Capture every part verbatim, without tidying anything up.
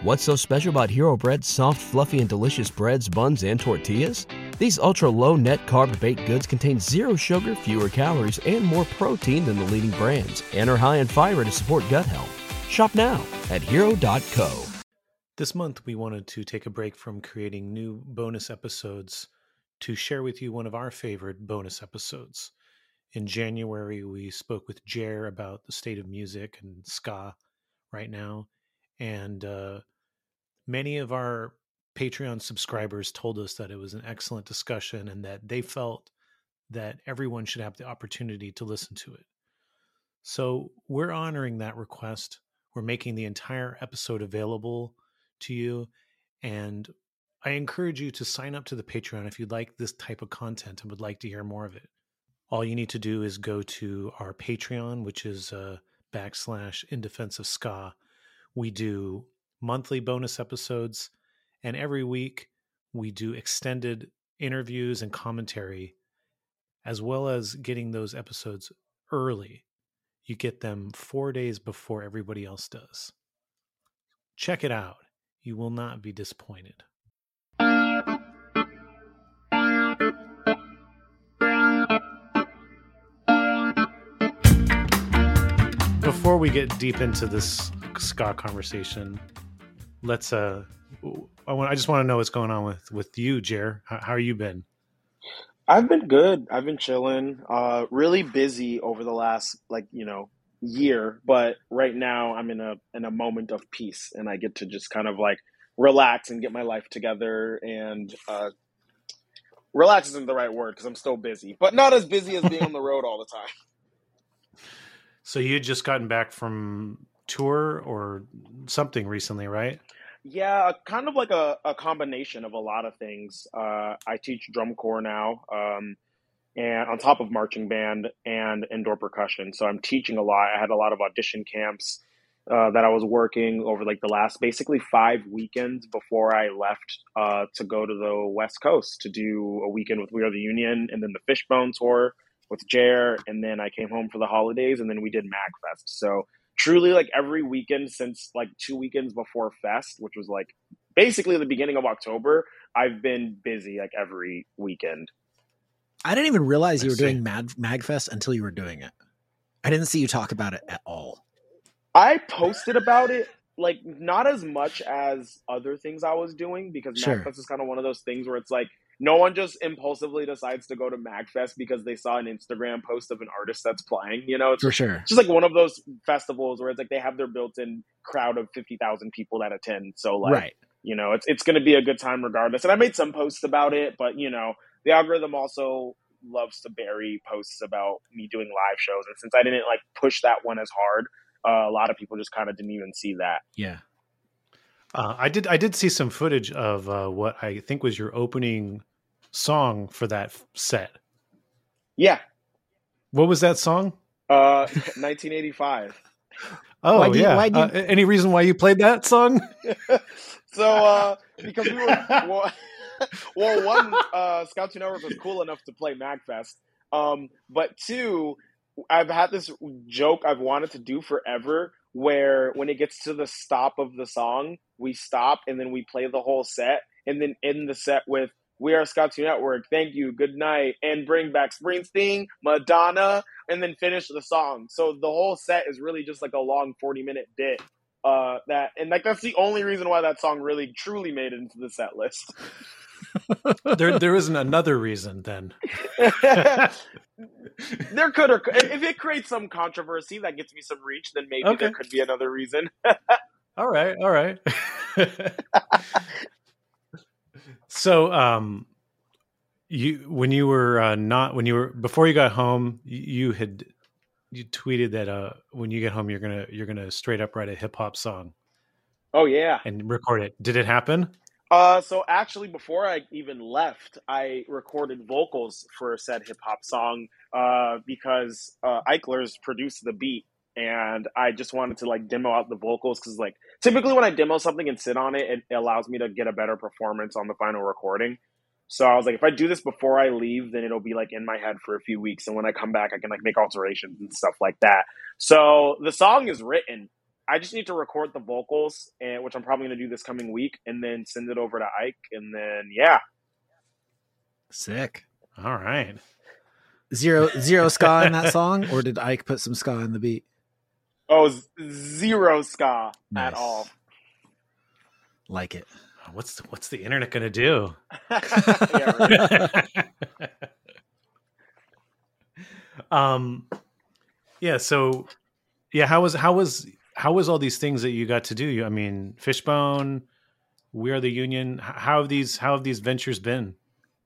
What's so special about Hero Bread's soft, fluffy, and delicious breads, buns, and tortillas? These ultra-low net-carb baked goods contain zero sugar, fewer calories, and more protein than the leading brands, and are high in fiber to support gut health. Shop now at hero dot co. This month, we wanted to take a break from creating new bonus episodes to share with you one of our favorite bonus episodes. In January, we spoke with Jer about the state of music and ska right now, and uh, many of our Patreon subscribers told us that it was an excellent discussion and that they felt that everyone should have the opportunity to listen to it. So we're honoring that request. We're making the entire episode available to you. And I encourage you to sign up to the Patreon if you like this type of content and would like to hear more of it. All you need to do is go to our Patreon, which is uh, backslash In Defense of Ska. We do monthly bonus episodes, and every week we do extended interviews and commentary, as well as getting those episodes early. You get them four days before everybody else does. Check it out. You will not be disappointed. Before we get deep into this ska conversation, let's uh I want I just want to know what's going on with with you, Jer. How, how you been? I've been good. I've been chilling. Uh really busy over the last like, you know, year, but right now I'm in a in a moment of peace and I get to just kind of like relax and get my life together, and uh relax isn't the right word cuz I'm still busy, but not as busy as being on the road all the time. So you just gotten back from tour or something recently, right? Yeah, kind of like a, a combination of a lot of things. Uh, I teach drum corps now, um, and on top of marching band and indoor percussion. So I'm teaching a lot. I had a lot of audition camps uh, that I was working over like the last basically five weekends before I left uh, to go to the West Coast to do a weekend with We Are the Union and then the Fishbone tour with Jer. And then I came home for the holidays and then we did MagFest. So truly, like every weekend since like two weekends before Fest, which was like basically the beginning of October, I've been busy like every weekend. I didn't even realize you were doing Mad MagFest until you were doing it. I didn't see you talk about it at all. I posted about it, like not as much as other things I was doing, because sure. MagFest is kind of one of those things where it's like no one just impulsively decides to go to MagFest because they saw an Instagram post of an artist that's playing, you know? It's for sure. Just like one of those festivals where it's like they have their built-in crowd of fifty thousand people that attend. So like, right. you know, it's it's going to be a good time regardless. And I made some posts about it, but you know, the algorithm also loves to bury posts about me doing live shows. And since I didn't like push that one as hard, uh, a lot of people just kind of didn't even see that. Yeah. Uh, I did. I did see some footage of uh, what I think was your opening song for that set. Yeah. What was that song? Uh, nineteen eighty-five. Oh, why yeah. You, you... Uh, any reason why you played that song? so uh, because we were well, well one, uh, Skatune Network was cool enough to play MagFest, um, but two, I've had this joke I've wanted to do forever, where when it gets to the stop of the song, we stop and then we play the whole set and then end the set with "We Are Skatune Network, thank you, good night, and bring back Springsteen, Madonna," and then finish the song. So the whole set is really just like a long forty minute bit uh, that, and like that's the only reason why that song really truly made it into the set list. there, there isn't another reason then. There could, or if it creates some controversy that gets me some reach, then maybe okay. There could be another reason. all right, all right. So, um, you when you were uh, not when you were before you got home, you, you had you tweeted that uh, when you get home, you're gonna you're gonna straight up write a hip hop song. Oh yeah, and record it. Did it happen? Uh, so actually, before I even left, I recorded vocals for said hip hop song uh, because uh, Eichler's produced the beat, and I just wanted to like demo out the vocals because like typically when I demo something and sit on it, it allows me to get a better performance on the final recording. So I was like, if I do this before I leave, then it'll be like in my head for a few weeks, and when I come back, I can like make alterations and stuff like that. So the song is written. I just need to record the vocals, and which I'm probably going to do this coming week, and then send it over to Ike, and then yeah, sick. All right, zero zero ska in that song, or did Ike put some ska in the beat? Oh, zero ska nice. At all. Like it. What's what's the internet going to do? Yeah, right. um, yeah. So, yeah. How was how was How was all these things that you got to do? I mean, Fishbone, We Are the Union. How have these How have these ventures been?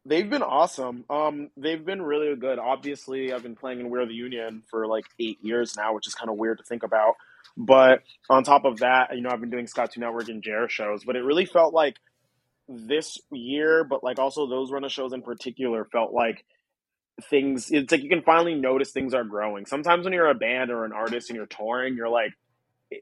They've been awesome. Um, they've been really good. Obviously, I've been playing in We Are the Union for like eight years now, which is kind of weird to think about. But on top of that, you know, I've been doing Skatune Network and Jer shows. But it really felt like this year, but like also those run of shows in particular felt like things. It's like you can finally notice things are growing. Sometimes when you're a band or an artist and you're touring, you're like,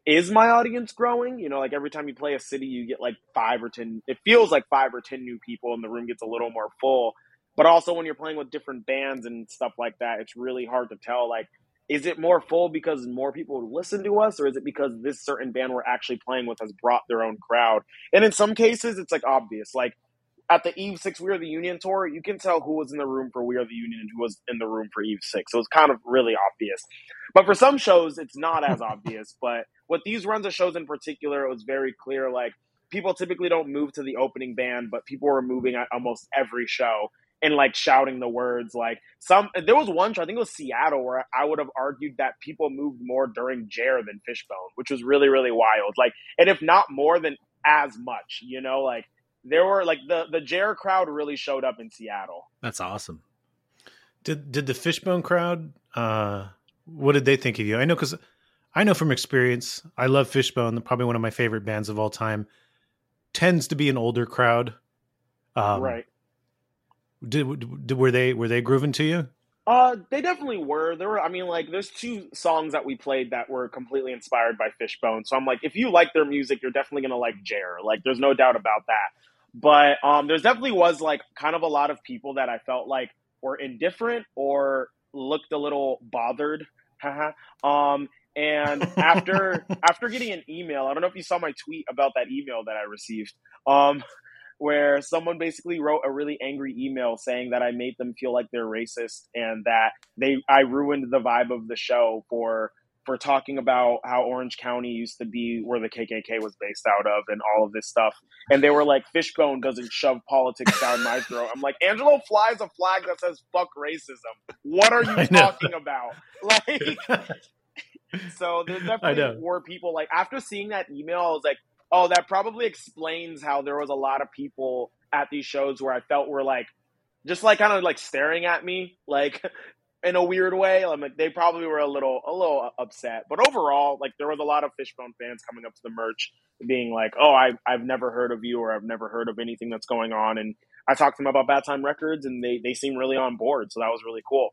is my audience growing? You know, like every time you play a city, you get like five or ten, it feels like five or ten new people and the room gets a little more full. But also when you're playing with different bands and stuff like that, it's really hard to tell, like, is it more full because more people listen to us, or is it because this certain band we're actually playing with has brought their own crowd? And in some cases, it's like obvious, like at the Eve Six We Are the Union tour, you can tell who was in the room for We Are the Union and who was in the room for Eve Six. So it's kind of really obvious. But for some shows, it's not as obvious. But with these runs of shows in particular, it was very clear, like, people typically don't move to the opening band, but people were moving at almost every show and, like, shouting the words. Like, some there was one show, I think it was Seattle, where I would have argued that people moved more during Jer than Fishbone, which was really, really wild. Like, and if not more than as much, you know, like, there were like the, the Jer crowd really showed up in Seattle. That's awesome. Did did the Fishbone crowd? Uh, what did they think of you? I know because I know from experience. I love Fishbone. Probably one of my favorite bands of all time. Tends to be an older crowd, um, right? Did, did were they were they grooving to you? Uh, they definitely were. There were, I mean, like, there's two songs that we played that were completely inspired by Fishbone. So I'm like, if you like their music, you're definitely gonna like Jer. Like, there's no doubt about that. But um, there definitely was, like, kind of a lot of people that I felt like were indifferent or looked a little bothered. um, and after after getting an email, I don't know if you saw my tweet about that email that I received, um, where someone basically wrote a really angry email saying that I made them feel like they're racist and that they I ruined the vibe of the show for for talking about how Orange County used to be where the K K K was based out of and all of this stuff. And they were like, Fishbone doesn't shove politics down my throat. I'm like, Angelo flies a flag that says fuck racism. What are you talking about? Like, so there definitely were people like, after seeing that email, I was like, oh, that probably explains how there was a lot of people at these shows where I felt were like, just like kind of like staring at me, like, in a weird way. I'm like, they probably were a little, a little upset, but overall, like, there was a lot of Fishbone fans coming up to the merch being like, oh, I, I've never heard of you, or I've never heard of anything that's going on. And I talked to them about Bad Time Records, and they, they seem really on board. So that was really cool.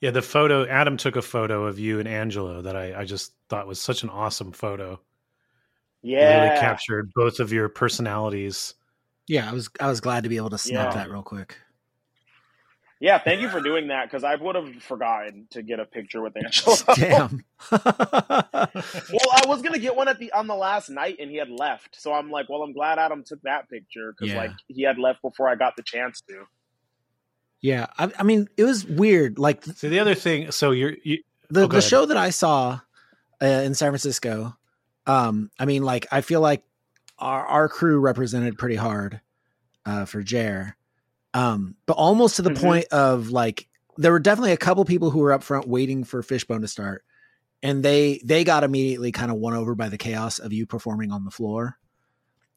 Yeah. The photo, Adam took a photo of you and Angelo that I, I just thought was such an awesome photo. Yeah. It really captured both of your personalities. Yeah. I was, I was glad to be able to snap yeah. that real quick. Yeah, thank you for doing that, because I would have forgotten to get a picture with Angelo. Damn. Well, I was gonna get one at the on the last night, and he had left. So I'm like, well, I'm glad Adam took that picture, because yeah. like he had left before I got the chance to. Yeah, I, I mean, it was weird. Like, so the other thing, so you're you, the oh, the ahead. show that I saw uh, in San Francisco. Um, I mean, like, I feel like our, our crew represented pretty hard uh, for Jer, um, but almost to the mm-hmm. point of like, there were definitely a couple people who were up front waiting for Fishbone to start, and they, they got immediately kind of won over by the chaos of you performing on the floor.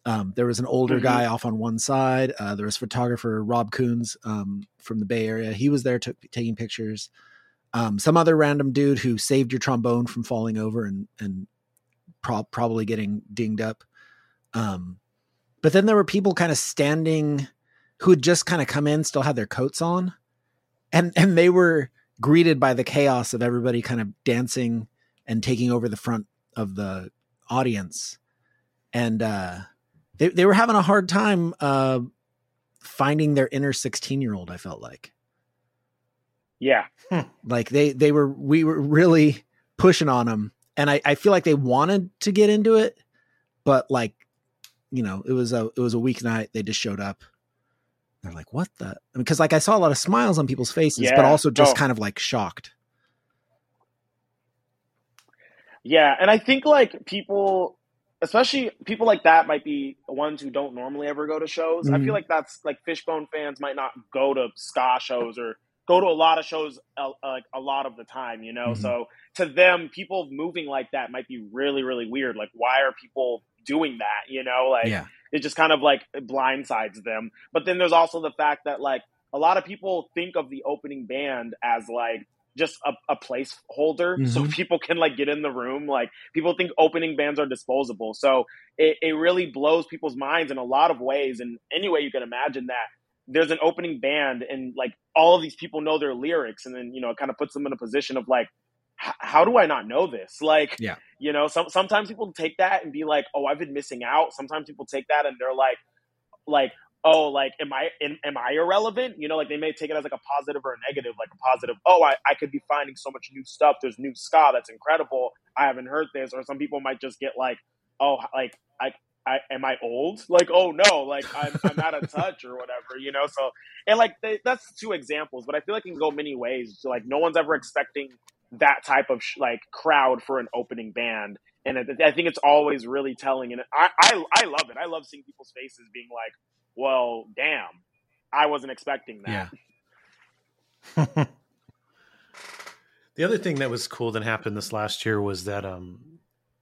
Um, there was an older mm-hmm. guy off on one side. Uh, there was photographer Rob Coons um, from the Bay Area. He was there t- taking pictures. Um, some other random dude who saved your trombone from falling over and, and pro- probably getting dinged up. Um, but then there were people kind of standing who had just kind of come in, still had their coats on. And, and they were greeted by the chaos of everybody kind of dancing and taking over the front of the audience. And, uh, They they were having a hard time uh, finding their inner sixteen year old. I felt like, yeah, like they they were we were really pushing on them, and I, I feel like they wanted to get into it, but like, you know, it was a it was a weak night. They just showed up. They're like, what the? I mean, because like I saw a lot of smiles on people's faces, yeah. but also just oh. kind of like shocked. Yeah, and I think like people. Especially people like that might be ones who don't normally ever go to shows. Mm-hmm. I feel like that's like Fishbone fans might not go to ska shows or go to a lot of shows uh, like a lot of the time, you know? Mm-hmm. So to them, people moving like that might be really, really weird. Like, why are people doing that? You know, like yeah. it just kind of like blindsides them. But then there's also the fact that like a lot of people think of the opening band as like, just a, a placeholder mm-hmm. so people can like get in the room. Like people think opening bands are disposable. So it, it really blows people's minds in a lot of ways. And any way you can imagine that there's an opening band and like all of these people know their lyrics. And then, you know, it kind of puts them in a position of like, how do I not know this? Like, yeah. you know, some, sometimes people take that and be like, oh, I've been missing out. Sometimes people take that and they're like, like, oh, like, am I am, am I irrelevant? You know, like they may take it as like a positive or a negative, like a positive. Oh, I, I could be finding so much new stuff. There's new ska that's incredible. I haven't heard this. Or some people might just get like, oh, like, I, I am I old? Like, oh, no, like I'm, I'm out of touch or whatever, you know? So, and like they, that's two examples, but I feel like it can go many ways. So, like no one's ever expecting that type of sh- like crowd for an opening band. And I, I think it's always really telling. And I, I, I love it. I love seeing people's faces being like, well, damn, I wasn't expecting that. Yeah. The other thing that was cool that happened this last year was that um,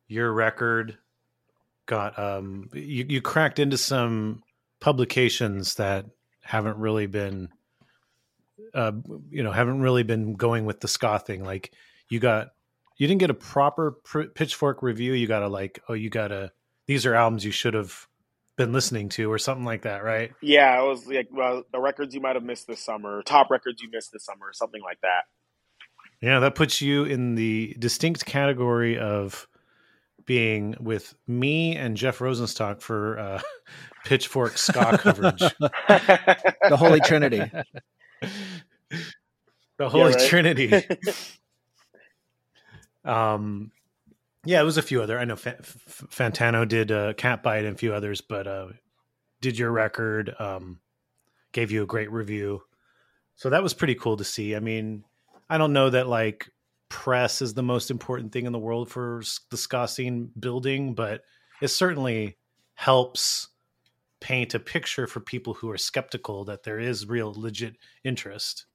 your record got, um, you, you cracked into some publications that haven't really been, uh, you know, haven't really been going with the ska thing. Like you got, you didn't get a proper pr- Pitchfork review. You got to like, oh, you got to, these are albums you should have been listening to or something like that, right? Yeah, it was like, well, the records you might have missed this summer, top records you missed this summer, something like that. Yeah, that puts you in the distinct category of being with me and Jeff Rosenstock for uh, Pitchfork ska coverage. The Holy Trinity. The Holy yeah, right? Trinity. um. Yeah, it was a few other. I know F- Fantano did uh, Catbite and a few others, but uh, did your record, um, gave you a great review. So that was pretty cool to see. I mean, I don't know that like press is the most important thing in the world for the ska scene building, but it certainly helps paint a picture for people who are skeptical that there is real legit interest.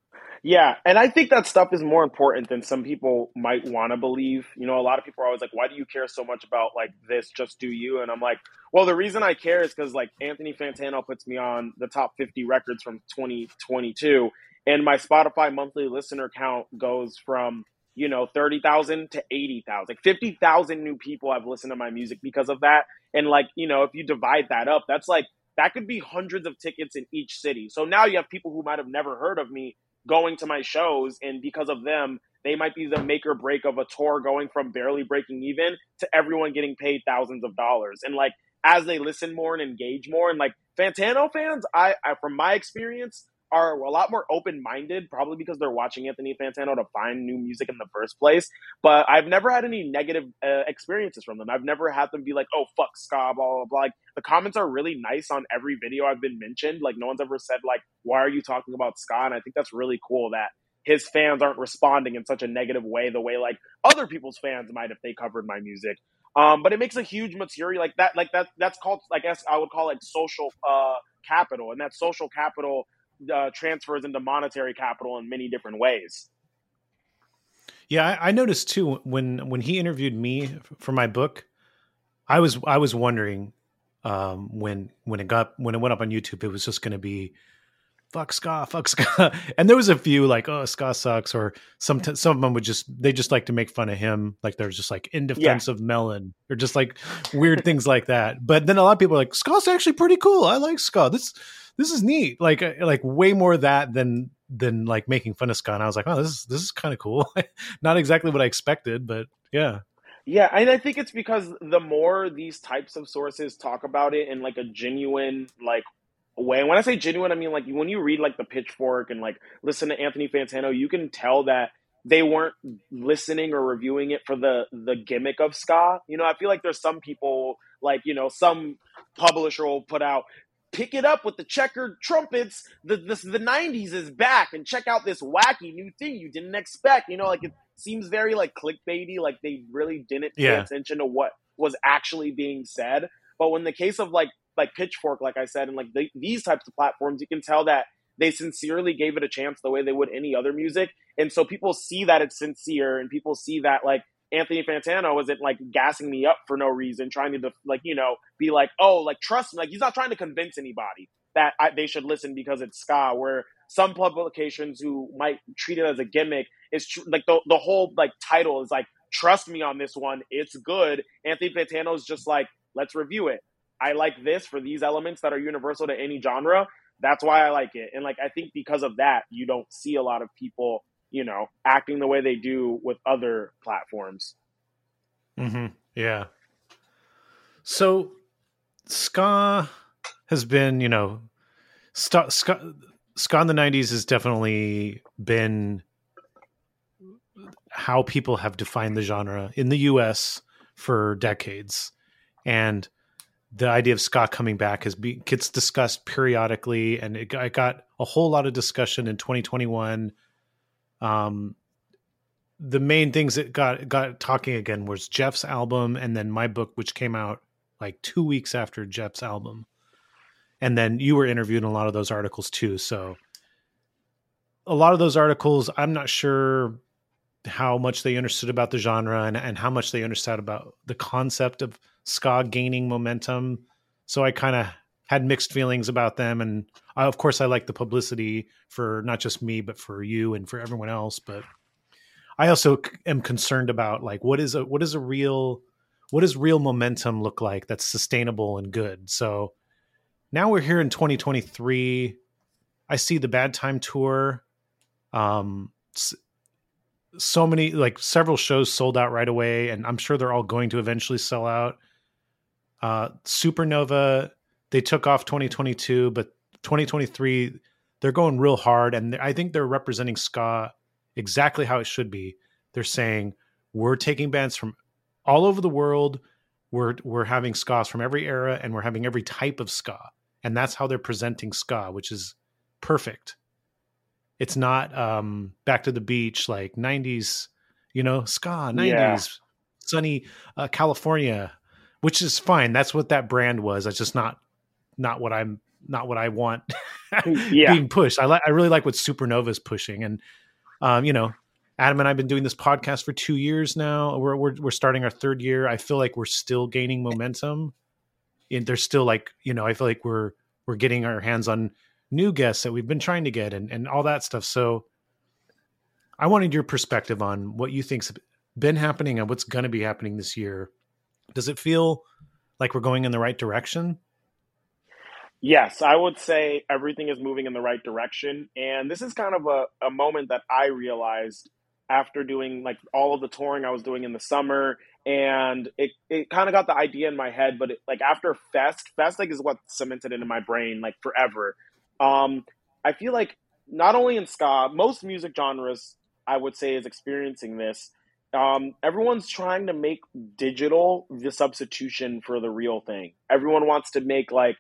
Yeah, and I think that stuff is more important than some people might want to believe. You know, a lot of people are always like, why do you care so much about, like, this, just do you? And I'm like, well, the reason I care is because, like, Anthony Fantano puts me on the top fifty records from twenty twenty-two, and my Spotify monthly listener count goes from, you know, thirty thousand to eighty thousand. Like, fifty thousand new people have listened to my music because of that. And, like, you know, if you divide that up, that's, like, that could be hundreds of tickets in each city. So now you have people who might have never heard of me going to my shows, and because of them, they might be the make or break of a tour going from barely breaking even to everyone getting paid thousands of dollars. And like, as they listen more and engage more, and like Fantano fans, I, I from my experience, are a lot more open-minded, probably because they're watching Anthony Fantano to find new music in the first place. But I've never had any negative uh, experiences from them. I've never had them be like, oh, fuck ska, blah, blah, blah. Like, the comments are really nice on every video I've been mentioned. Like, no one's ever said, like, why are you talking about ska? And I think that's really cool that his fans aren't responding in such a negative way, the way like other people's fans might if they covered my music. Um, but it makes a huge material like that, like that, that's called, I guess I would call it social uh, capital. And that social capital uh, transfers into monetary capital in many different ways. Yeah. I, I noticed too, when, when he interviewed me for my book, I was, I was wondering um, when, when it got, when it went up on YouTube, it was just going to be fuck ska, fuck ska. And there was a few like, oh, ska sucks. Or some, t- some of them would just, they just like to make fun of him. Like there's just like in defense yeah. of Melon or just like weird things like that. But then a lot of people are like, ska's actually pretty cool. I like ska. This, this is neat. Like, like way more of that than, than like making fun of ska. And I was like, oh, this is, this is kind of cool. Not exactly what I expected, but yeah. Yeah. And I think it's because the more these types of sources talk about it in like a genuine, like, way. And when I say genuine, I mean like when you read like the Pitchfork and like listen to Anthony Fantano, you can tell that they weren't listening or reviewing it for the the gimmick of ska. You know, I feel like there's some people like, you know, some publisher will put out, pick it up with the checkered trumpets. The this, the nineties is back and check out this wacky new thing you didn't expect. You know, like it seems very like clickbaity, like they really didn't pay yeah. attention to what was actually being said. But when the case of like like Pitchfork, like I said, and like the, these types of platforms, you can tell that they sincerely gave it a chance the way they would any other music. And so people see that it's sincere and people see that like Anthony Fantano isn't like gassing me up for no reason, trying to like, you know, be like, oh, like, trust me. Like he's not trying to convince anybody that I, they should listen because it's ska, where some publications who might treat it as a gimmick is tr- like the, the whole like title is like, trust me on this one. It's good. Anthony Fantano's just like, let's review it. I like this for these elements that are universal to any genre. That's why I like it. And like, I think because of that, you don't see a lot of people, you know, acting the way they do with other platforms. Mm-hmm. Yeah. So ska has been, you know, st- ska, ska in the nineties has definitely been how people have defined the genre in the U S for decades. And the idea of ska coming back has be, gets discussed periodically, and it, it got a whole lot of discussion in twenty twenty-one. Um, the main things that got got talking again was Jeff's album, and then my book, which came out like two weeks after Jeff's album. And then you were interviewed in a lot of those articles too. So a lot of those articles, I'm not sure how much they understood about the genre and, and how much they understood about the concept of ska gaining momentum. So I kind of had mixed feelings about them. And I, of course I like the publicity for not just me, but for you and for everyone else. But I also am concerned about like, what is a, what is a real, what does real momentum look like that's sustainable and good? So now we're here in twenty twenty-three. I see the Bad Time tour. Um, so many, like several shows sold out right away, and I'm sure they're all going to eventually sell out. Uh, Supernova, they took off twenty twenty-two, but twenty twenty-three, they're going real hard. And I think they're representing ska exactly how it should be. They're saying, we're taking bands from all over the world. We're, we're having skas from every era, and we're having every type of ska. And that's how they're presenting ska, which is perfect. It's not um, back to the beach, like nineties, you know, ska, nineties, yeah. sunny uh, California, which is fine. That's what that brand was. It's just not not what I'm not what I want yeah. being pushed. I like I really like what Supernova is pushing. And, um, you know, Adam and I have been doing this podcast for two years now. We're, we're we're starting our third year. I feel like we're still gaining momentum. And there's still like, you know, I feel like we're we're getting our hands on new guests that we've been trying to get and, and all that stuff. So I wanted your perspective on what you think's been happening and what's going to be happening this year. Does it feel like we're going in the right direction? Yes, I would say everything is moving in the right direction. And this is kind of a, a moment that I realized after doing like all of the touring I was doing in the summer. And it, it kind of got the idea in my head, but it, like after Fest, Fest like is what cemented into my brain, like forever. Um, I feel like not only in ska, most music genres, I would say, is experiencing this. Um, everyone's trying to make digital the substitution for the real thing. Everyone wants to make like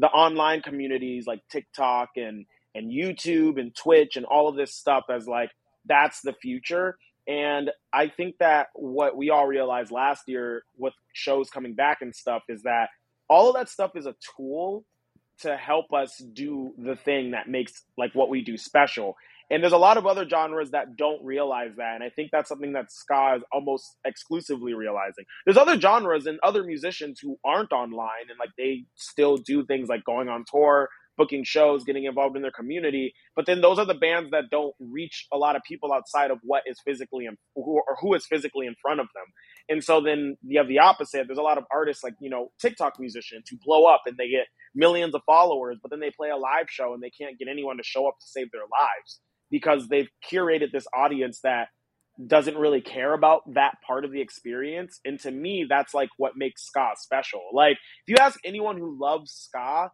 the online communities like TikTok and, and YouTube and Twitch and all of this stuff as like that's the future. And I think that what we all realized last year with shows coming back and stuff is that all of that stuff is a tool to help us do the thing that makes like what we do special. And there's a lot of other genres that don't realize that. And I think that's something that ska is almost exclusively realizing. There's other genres and other musicians who aren't online and like they still do things like going on tour, booking shows, getting involved in their community. But then those are the bands that don't reach a lot of people outside of what is physically in, who, or who is physically in front of them. And so then you have the opposite. There's a lot of artists like, you know, TikTok musicians who blow up and they get millions of followers, but then they play a live show and they can't get anyone to show up to save their lives because they've curated this audience that doesn't really care about that part of the experience. And to me, that's like what makes ska special. Like if you ask anyone who loves ska,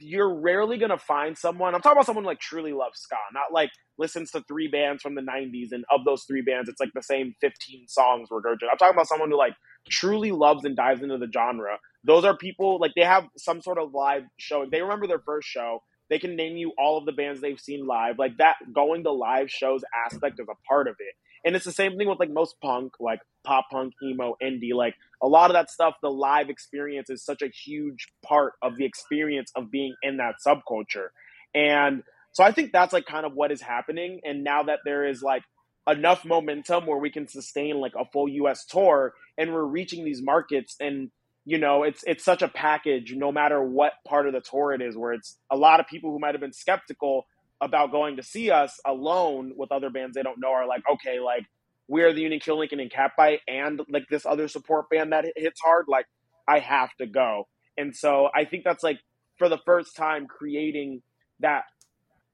you're rarely going to find someone, I'm talking about someone like truly loves ska, not like listens to three bands from the nineties. And of those three bands, it's like the same fifteen songs regurgitated. I'm talking about someone who like truly loves and dives into the genre. Those are people like they have some sort of live show. They remember their first show. They can name you all of the bands they've seen live. Like that going to live shows aspect is a part of it. And it's the same thing with like most punk, like pop punk, emo, indie, like a lot of that stuff, the live experience is such a huge part of the experience of being in that subculture. And so I think that's like kind of what is happening. And now that there is like enough momentum where we can sustain like a full U S tour and we're reaching these markets and, you know, it's it's such a package no matter what part of the tour it is, where it's a lot of people who might have been skeptical about going to see us alone with other bands they don't know are like, okay, like We Are the Union, Kill Lincoln, and Catbite, and like this other support band that hits hard, like I have to go. And so I think that's like for the first time creating that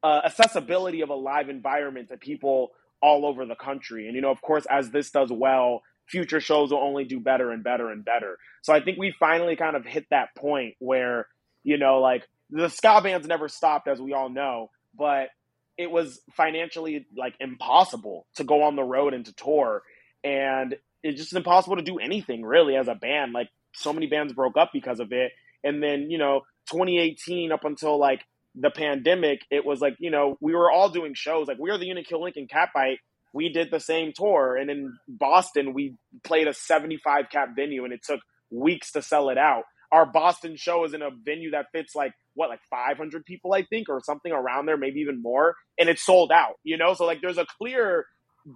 uh, accessibility of a live environment to people all over the country. And, you know, of course, as this does well, future shows will only do better and better and better. So I think we finally kind of hit that point where, you know, like the ska bands never stopped, as we all know, but it was financially like impossible to go on the road and to tour. And it's just impossible to do anything really as a band. Like so many bands broke up because of it. And then, you know, twenty eighteen up until like the pandemic, it was like, you know, we were all doing shows like We Are the Union, Kill Lincoln, Catbite. We did the same tour. And in Boston, we played a seventy-five cap venue and it took weeks to sell it out. Our Boston show is in a venue that fits like, what, like five hundred people, I think, or something around there, maybe even more. And it's sold out, you know? So like there's a clear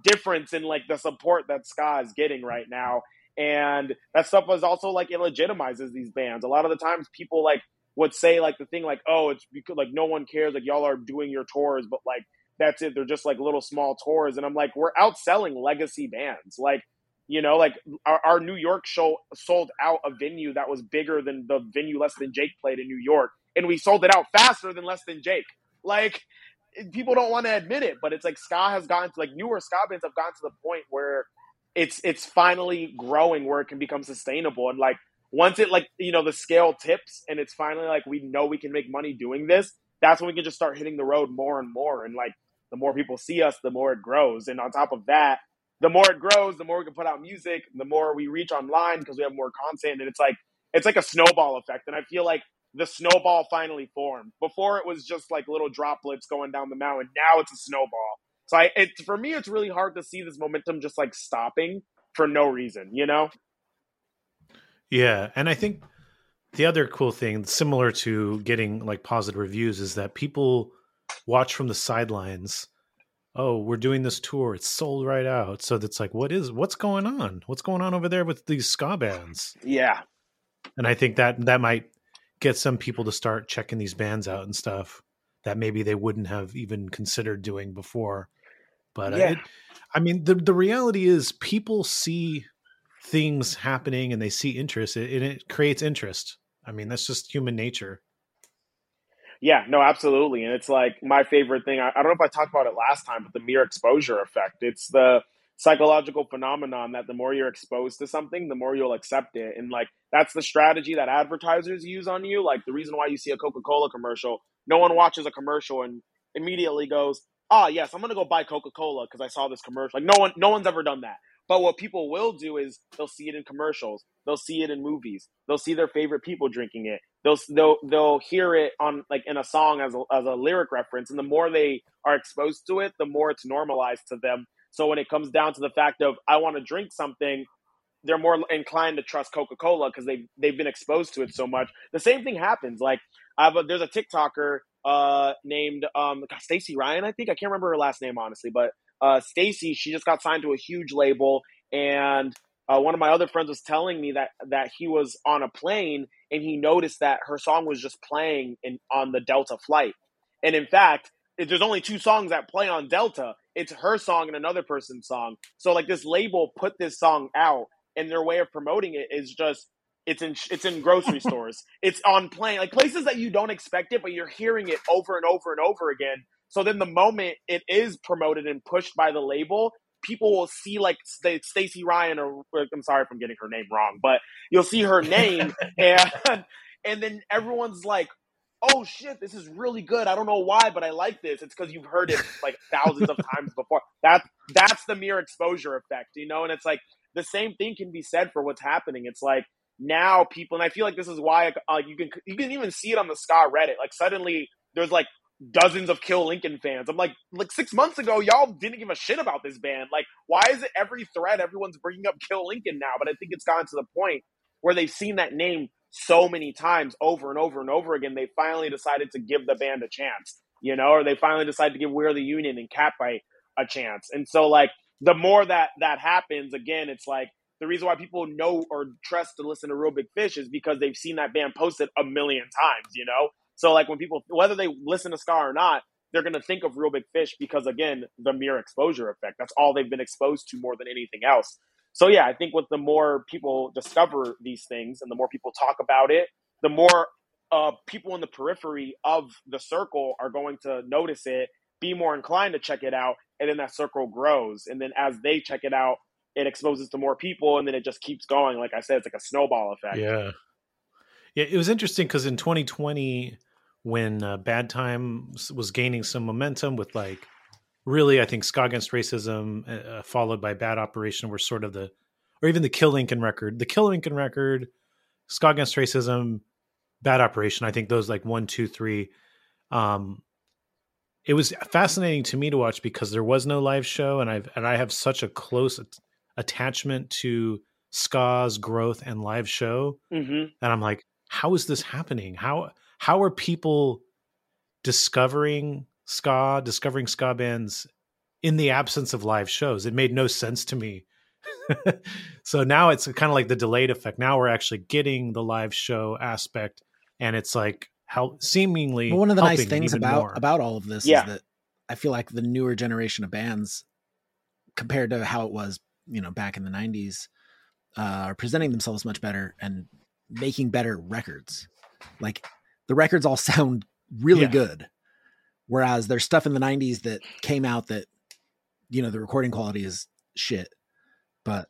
difference in like the support that ska is getting right now. And that stuff was also like, it legitimizes these bands. A lot of the times people like would say like the thing like, oh, it's because like no one cares. Like y'all are doing your tours, but like, that's it. They're just like little small tours. And I'm like, we're outselling legacy bands. Like, you know, like our, our New York show sold out a venue that was bigger than the venue Less Than Jake played in New York. And we sold it out faster than Less Than Jake. Like people don't want to admit it, but it's like ska has gotten to like newer ska bands have gotten to the point where it's, it's finally growing where it can become sustainable. And like, once it like, you know, the scale tips and it's finally like, we know we can make money doing this. That's when we can just start hitting the road more and more. And like, the more people see us, the more it grows. And on top of that, the more it grows, the more we can put out music, the more we reach online because we have more content. And it's like, it's like a snowball effect. And I feel like the snowball finally formed. Before it was just like little droplets going down the mountain. Now it's a snowball. So I, it, for me, it's really hard to see this momentum just like stopping for no reason, you know? Yeah. And I think the other cool thing, similar to getting like positive reviews, is that people watch from the sidelines. Oh, we're doing this tour. It's sold right out. So that's like, what is, what's going on? What's going on over there with these ska bands? Yeah. And I think that that might get some people to start checking these bands out and stuff that maybe they wouldn't have even considered doing before. But yeah. I, it, I mean, the, the reality is people see things happening and they see interest and it, it creates interest. I mean, that's just human nature. Yeah, no, absolutely. And it's like my favorite thing. I, I don't know if I talked about it last time, but the mere exposure effect. It's the psychological phenomenon that the more you're exposed to something, the more you'll accept it. And like, that's the strategy that advertisers use on you. Like the reason why you see a Coca-Cola commercial, no one watches a commercial and immediately goes, oh yes, I'm going to go buy Coca-Cola because I saw this commercial. Like no one, no one's ever done that. But what people will do is they'll see it in commercials. They'll see it in movies. They'll see their favorite people drinking it. they'll they'll they'll hear it on like in a song as a, as a lyric reference, and the more they are exposed to it, the more it's normalized to them. So when it comes down to the fact of I want to drink something, they're more inclined to trust Coca-Cola because they they've been exposed to it so much. The same thing happens. Like I have a, there's a TikToker uh, named um, Stacey Ryan, I think. I can't remember her last name honestly, but uh, Stacey, she just got signed to a huge label, and uh, one of my other friends was telling me that that he was on a plane and he noticed that her song was just playing in on the Delta flight. And in fact, it, there's only two songs that play on Delta. It's her song and another person's song. So like this label put this song out, and their way of promoting it is just it's in it's in grocery stores, it's on plane, like places that you don't expect it, but you're hearing it over and over and over again. So then the moment it is promoted and pushed by the label, people will see like St- Stacey Ryan, or I'm sorry if I'm getting her name wrong, but you'll see her name, and and then everyone's like, oh shit, this is really good. I don't know why, but I like this. It's because you've heard it like thousands of times before. That that's the mere exposure effect, you know. And it's like the same thing can be said for what's happening. It's like now people, and I feel like this is why uh, you can you can even see it on the ska Reddit. Like suddenly there's like dozens of Kill Lincoln fans. I'm like, like six months ago, y'all didn't give a shit about this band. Like, why is it every thread everyone's bringing up Kill Lincoln now? But I think it's gotten to the point where they've seen that name so many times over and over and over again, they finally decided to give the band a chance, you know, or they finally decided to give We Are the Union and Catbite a chance. And so like the more that that happens, again, it's like the reason why people know or trust to listen to Real Big Fish is because they've seen that band posted a million times, you know? So like when people, whether they listen to ska or not, they're going to think of Real Big Fish because, again, the mere exposure effect, that's all they've been exposed to more than anything else. So yeah, I think with the more people discover these things and the more people talk about it, the more uh, people in the periphery of the circle are going to notice it, be more inclined to check it out, and then that circle grows. And then as they check it out, it exposes to more people, and then it just keeps going. Like I said, it's like a snowball effect. Yeah, yeah. It was interesting because in twenty twenty, when uh, Bad Time was gaining some momentum with like, really, I think Ska Against Racism, uh, followed by Bad Operation, were sort of the, or even the Kill Lincoln record, the Kill Lincoln record, Ska Against Racism, Bad Operation. I think those like one, two, three. Um, it was fascinating to me to watch because there was no live show, and I've and I have such a close at- attachment to ska's growth and live show, mm-hmm. and I'm like, how is this happening? How how are people discovering? ska discovering ska bands in the absence of live shows? It made no sense to me. So now it's kind of like the delayed effect. Now we're actually getting the live show aspect, and it's like how seemingly well, one of the nice things about more. about all of this yeah. is that I feel like the newer generation of bands, compared to how it was, you know, back in the nineties, uh are presenting themselves much better and making better records. Like the records all sound really yeah. good. Whereas there's stuff in the nineties that came out that, you know, the recording quality is shit, but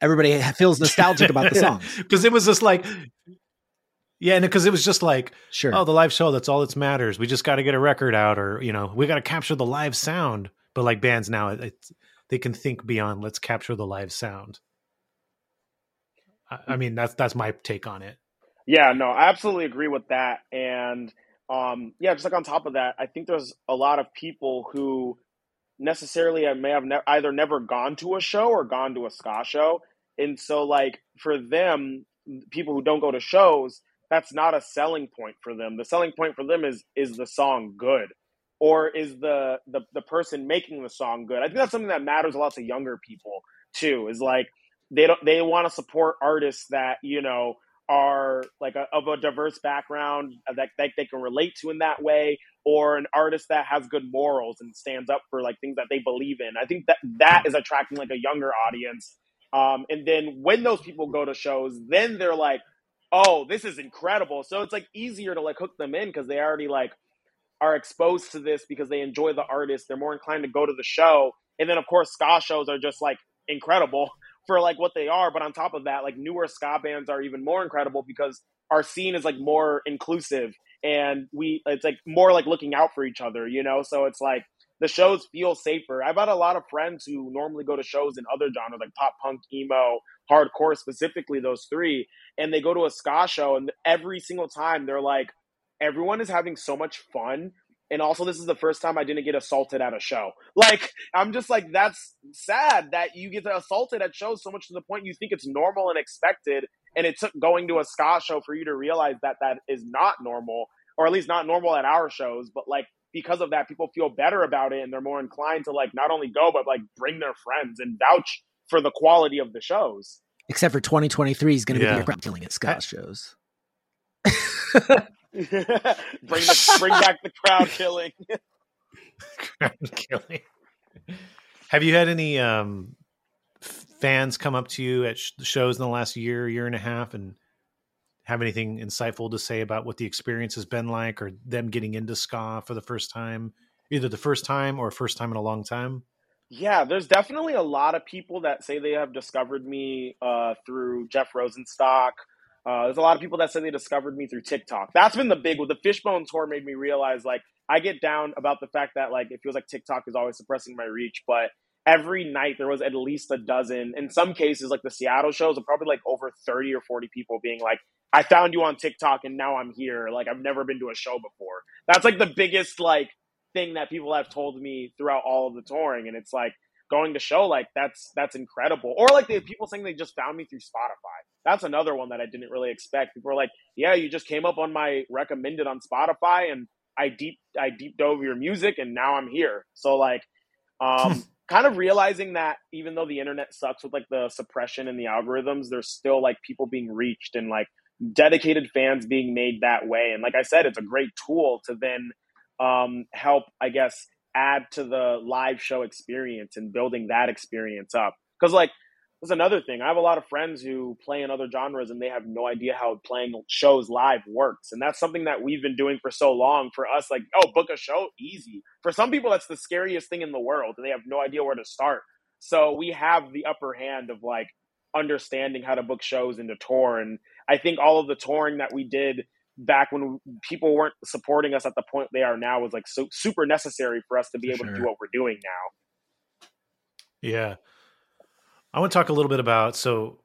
everybody feels nostalgic about the song. Because it was just like, yeah, and because it was just like, sure, oh, the live show, that's all that matters. We just got to get a record out, or, you know, we got to capture the live sound. But like bands now, it's, they can think beyond, let's capture the live sound. I, I mean, that's that's my take on it. Yeah, no, I absolutely agree with that. And Um, yeah, just like on top of that, I think there's a lot of people who necessarily may have ne- either never gone to a show or gone to a ska show. And so like for them, people who don't go to shows, that's not a selling point for them. The selling point for them is, is the song good? Or is the, the, the person making the song good? I think that's something that matters a lot to younger people too, is like, they don't, they want to support artists that, you know, are like a, of a diverse background that, that they can relate to in that way, or an artist that has good morals and stands up for like things that they believe in. I think that that is attracting like a younger audience. Um, and then when those people go to shows, then they're like, oh, this is incredible. So it's like easier to like hook them in because they already like are exposed to this because they enjoy the artist. They're more inclined to go to the show. And then of course, ska shows are just like incredible for like what they are. But on top of that, like newer ska bands are even more incredible because our scene is like more inclusive, and we, it's like more like looking out for each other, you know? So it's like, the shows feel safer. I've had a lot of friends who normally go to shows in other genres like pop punk, emo, hardcore, specifically those three, and they go to a ska show, and every single time they're like, everyone is having so much fun. And also, this is the first time I didn't get assaulted at a show. Like, I'm just like, that's sad that you get assaulted at shows so much to the point you think it's normal and expected. And it took going to a ska show for you to realize that that is not normal, or at least not normal at our shows. But like, because of that, people feel better about it. And they're more inclined to like, not only go, but like bring their friends and vouch for the quality of the shows. Except for twenty twenty-three is going to yeah. be crowd killing at ska I- shows. bring the, bring back the crowd killing. Crowd killing. Have you had any um, fans come up to you at sh- shows in the last year, year and a half, and have anything insightful to say about what the experience has been like, or them getting into ska for the first time, either the first time or first time in a long time? Yeah, there's definitely a lot of people that say they have discovered me uh, through Jeff Rosenstock. Uh, there's a lot of people that say they discovered me through TikTok. That's been the big one. The Fishbone tour made me realize, like, I get down about the fact that, like, it feels like TikTok is always suppressing my reach. But every night there was at least a dozen. In some cases, like, the Seattle shows are probably, like, over thirty or forty people being like, I found you on TikTok and now I'm here. Like, I've never been to a show before. That's, like, the biggest, like, thing that people have told me throughout all of the touring. And it's, like, going to show, like, that's that's incredible. Or, like, the people saying they just found me through Spotify. That's another one that I didn't really expect. People are like, yeah, you just came up on my recommended on Spotify and I deep, I deep dove your music and now I'm here. So like, um, kind of realizing that even though the internet sucks with like the suppression and the algorithms, there's still like people being reached and like dedicated fans being made that way. And like I said, it's a great tool to then um, help, I guess, add to the live show experience and building that experience up. Cause like, that's another thing. I have a lot of friends who play in other genres and they have no idea how playing shows live works. And that's something that we've been doing for so long. For us, like, oh, book a show, easy. For some people, that's the scariest thing in the world and they have no idea where to start. So we have the upper hand of like understanding how to book shows and to tour. And I think all of the touring that we did back when people weren't supporting us at the point they are now was like so super necessary for us to be able sure. to do what we're doing now. Yeah. I want to talk a little bit about, so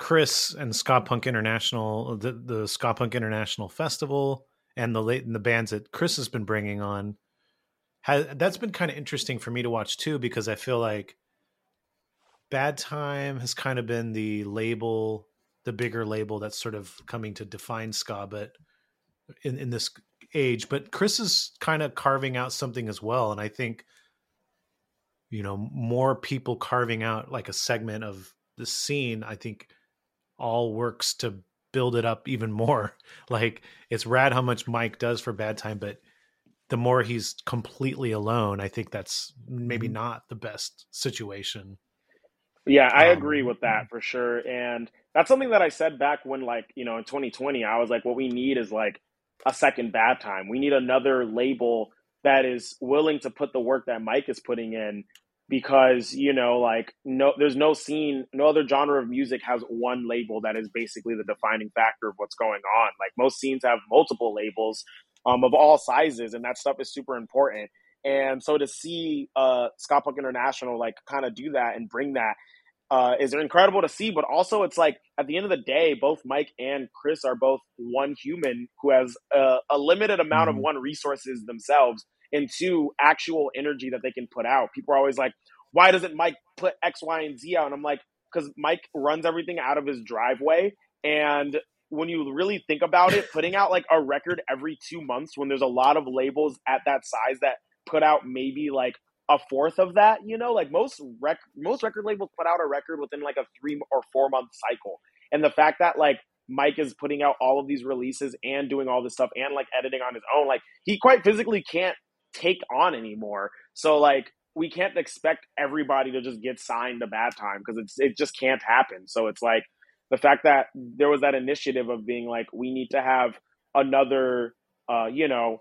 Chris and Ska Punk International, the, the Ska Punk International Festival and the late and the bands that Chris has been bringing on. Has, that's been kind of interesting for me to watch too, because I feel like Bad Time has kind of been the label, the bigger label that's sort of coming to define ska, but in, in this age, but Chris is kind of carving out something as well. And I think, you know, more people carving out like a segment of the scene, I think all works to build it up even more. Like, it's rad how much Mike does for Bad Time, but the more he's completely alone, I think that's maybe not the best situation. Yeah, I um, agree with that for sure. And that's something that I said back when, like, you know, in twenty twenty, I was like, what we need is like a second Bad Time. We need another label that is willing to put the work that Mike is putting in. Because, you know, like, no, there's no scene, no other genre of music has one label that is basically the defining factor of what's going on. Like, most scenes have multiple labels um, of all sizes, and that stuff is super important. And so to see uh, Ska Punk International, like, kind of do that and bring that uh, is incredible to see. But also, it's like, at the end of the day, both Mike and Chris are both one human who has a, a limited amount of, one, resources themselves, and two, actual energy that they can put out. People are always like, why doesn't Mike put X, Y, and Z out? And I'm like, because Mike runs everything out of his driveway. And when you really think about it, putting out like a record every two months when there's a lot of labels at that size that put out maybe like a fourth of that, you know, like most rec- most record labels put out a record within like a three or four month cycle. And the fact that like Mike is putting out all of these releases and doing all this stuff and like editing on his own, like he quite physically can't take on anymore. So like, we can't expect everybody to just get signed to Bad Time, because it's it just can't happen. So it's like the fact that there was that initiative of being like, we need to have another uh you know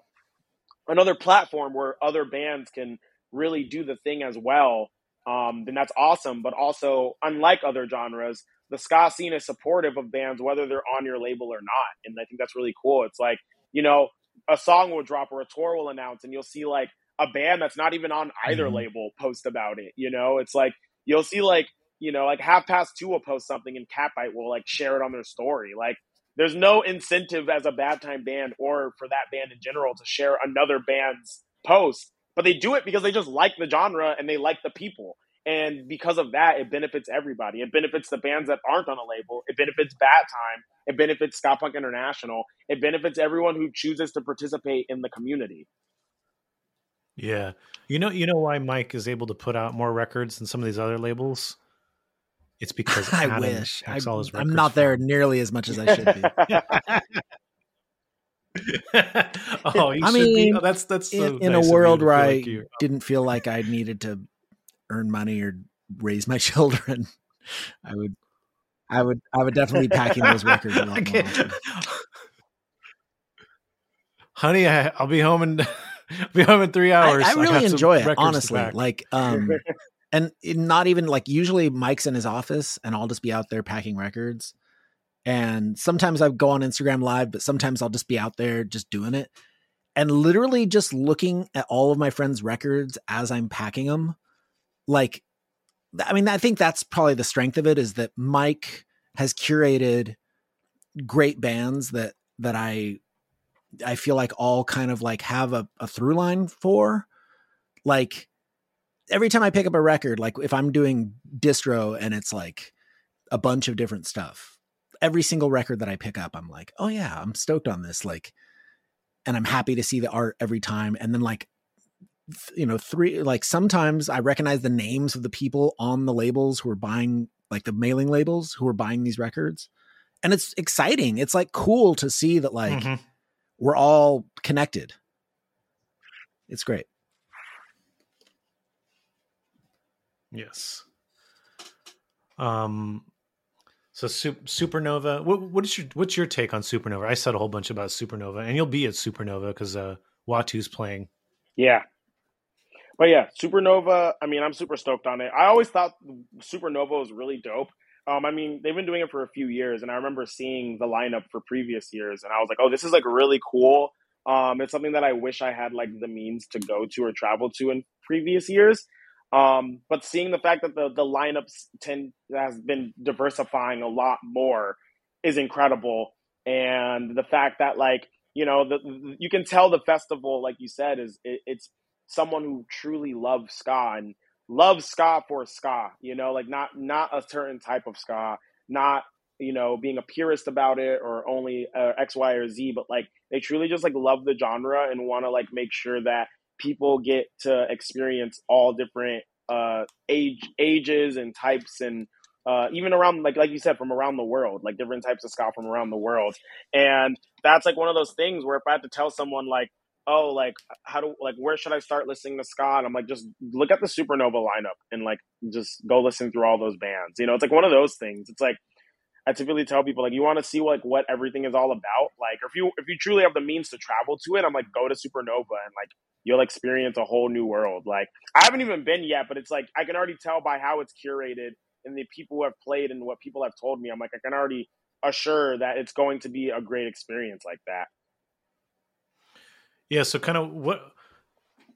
another platform where other bands can really do the thing as well, um then that's awesome. But also, unlike other genres, the ska scene is supportive of bands whether they're on your label or not, and I think that's really cool. It's like, you know, a song will drop or a tour will announce and you'll see like a band that's not even on either mm-hmm. label post about it. You know, it's like, you'll see like, you know, like Half Past Two will post something and Catbite will like share it on their story. Like, there's no incentive as a Bad Time band or for that band in general to share another band's post, but they do it because they just like the genre and they like the people. And because of that, it benefits everybody. It benefits the bands that aren't on a label. It benefits Bad Time. It benefits Ska Punk International. It benefits everyone who chooses to participate in the community. Yeah. You know, you know why Mike is able to put out more records than some of these other labels? It's because Adam I wish I, I'm not there nearly as much as I should be. oh, you I should mean, be. Oh, that's that's so in, nice in a world where I like didn't feel like I needed to earn money or raise my children. I would, I would, I would definitely be packing those records a lot okay. more. Honey, I, I'll be home in I'll be home in three hours. I, I really I enjoy it, honestly. Like, um. And not even like usually Mike's in his office and I'll just be out there packing records. And sometimes I go on Instagram Live, but sometimes I'll just be out there just doing it and literally just looking at all of my friends' records as I'm packing them. Like, I mean, I think that's probably the strength of it, is that Mike has curated great bands that, that I, I feel like all kind of like have a, a through line for. Like, every time I pick up a record, like if I'm doing distro and it's like a bunch of different stuff, every single record that I pick up, I'm like, oh yeah, I'm stoked on this. Like, and I'm happy to see the art every time. And then like, th- you know, three, like sometimes I recognize the names of the people on the labels who are buying, like the mailing labels who are buying these records. And it's exciting. It's like cool to see that, like mm-hmm. we're all connected. It's great. Yes. Um. So su- Supernova. What, what is your What's your take on Supernova? I said a whole bunch about Supernova, and you'll be at Supernova because uh, Watu's playing. Yeah. But yeah, Supernova. I mean, I'm super stoked on it. I always thought Supernova was really dope. Um. I mean, they've been doing it for a few years, and I remember seeing the lineup for previous years, and I was like, oh, this is like really cool. Um. It's something that I wish I had like the means to go to or travel to in previous years. Um, but seeing the fact that the, the lineups tend has been diversifying a lot more is incredible. And the fact that, like, you know, the, you can tell the festival, like you said, is it, it's someone who truly loves ska and loves ska for ska, you know, like not, not a certain type of ska, not, you know, being a purist about it or only uh, X, Y, or Z, but like they truly just like love the genre and want to like make sure that people get to experience all different uh, age ages and types, and uh, even around like like you said, from around the world, like different types of ska from around the world. And that's like one of those things where if I had to tell someone like, oh, like how do like where should I start listening to ska? And I'm like, just look at the Supernova lineup and like just go listen through all those bands. You know, it's like one of those things. It's like I typically tell people like you want to see like what everything is all about. Like if you if you truly have the means to travel to it, I'm like go to Supernova and like. You'll experience a whole new world. Like I haven't even been yet, but it's like, I can already tell by how it's curated and the people who have played and what people have told me. I'm like, I can already assure that it's going to be a great experience like that. Yeah. So kind of what,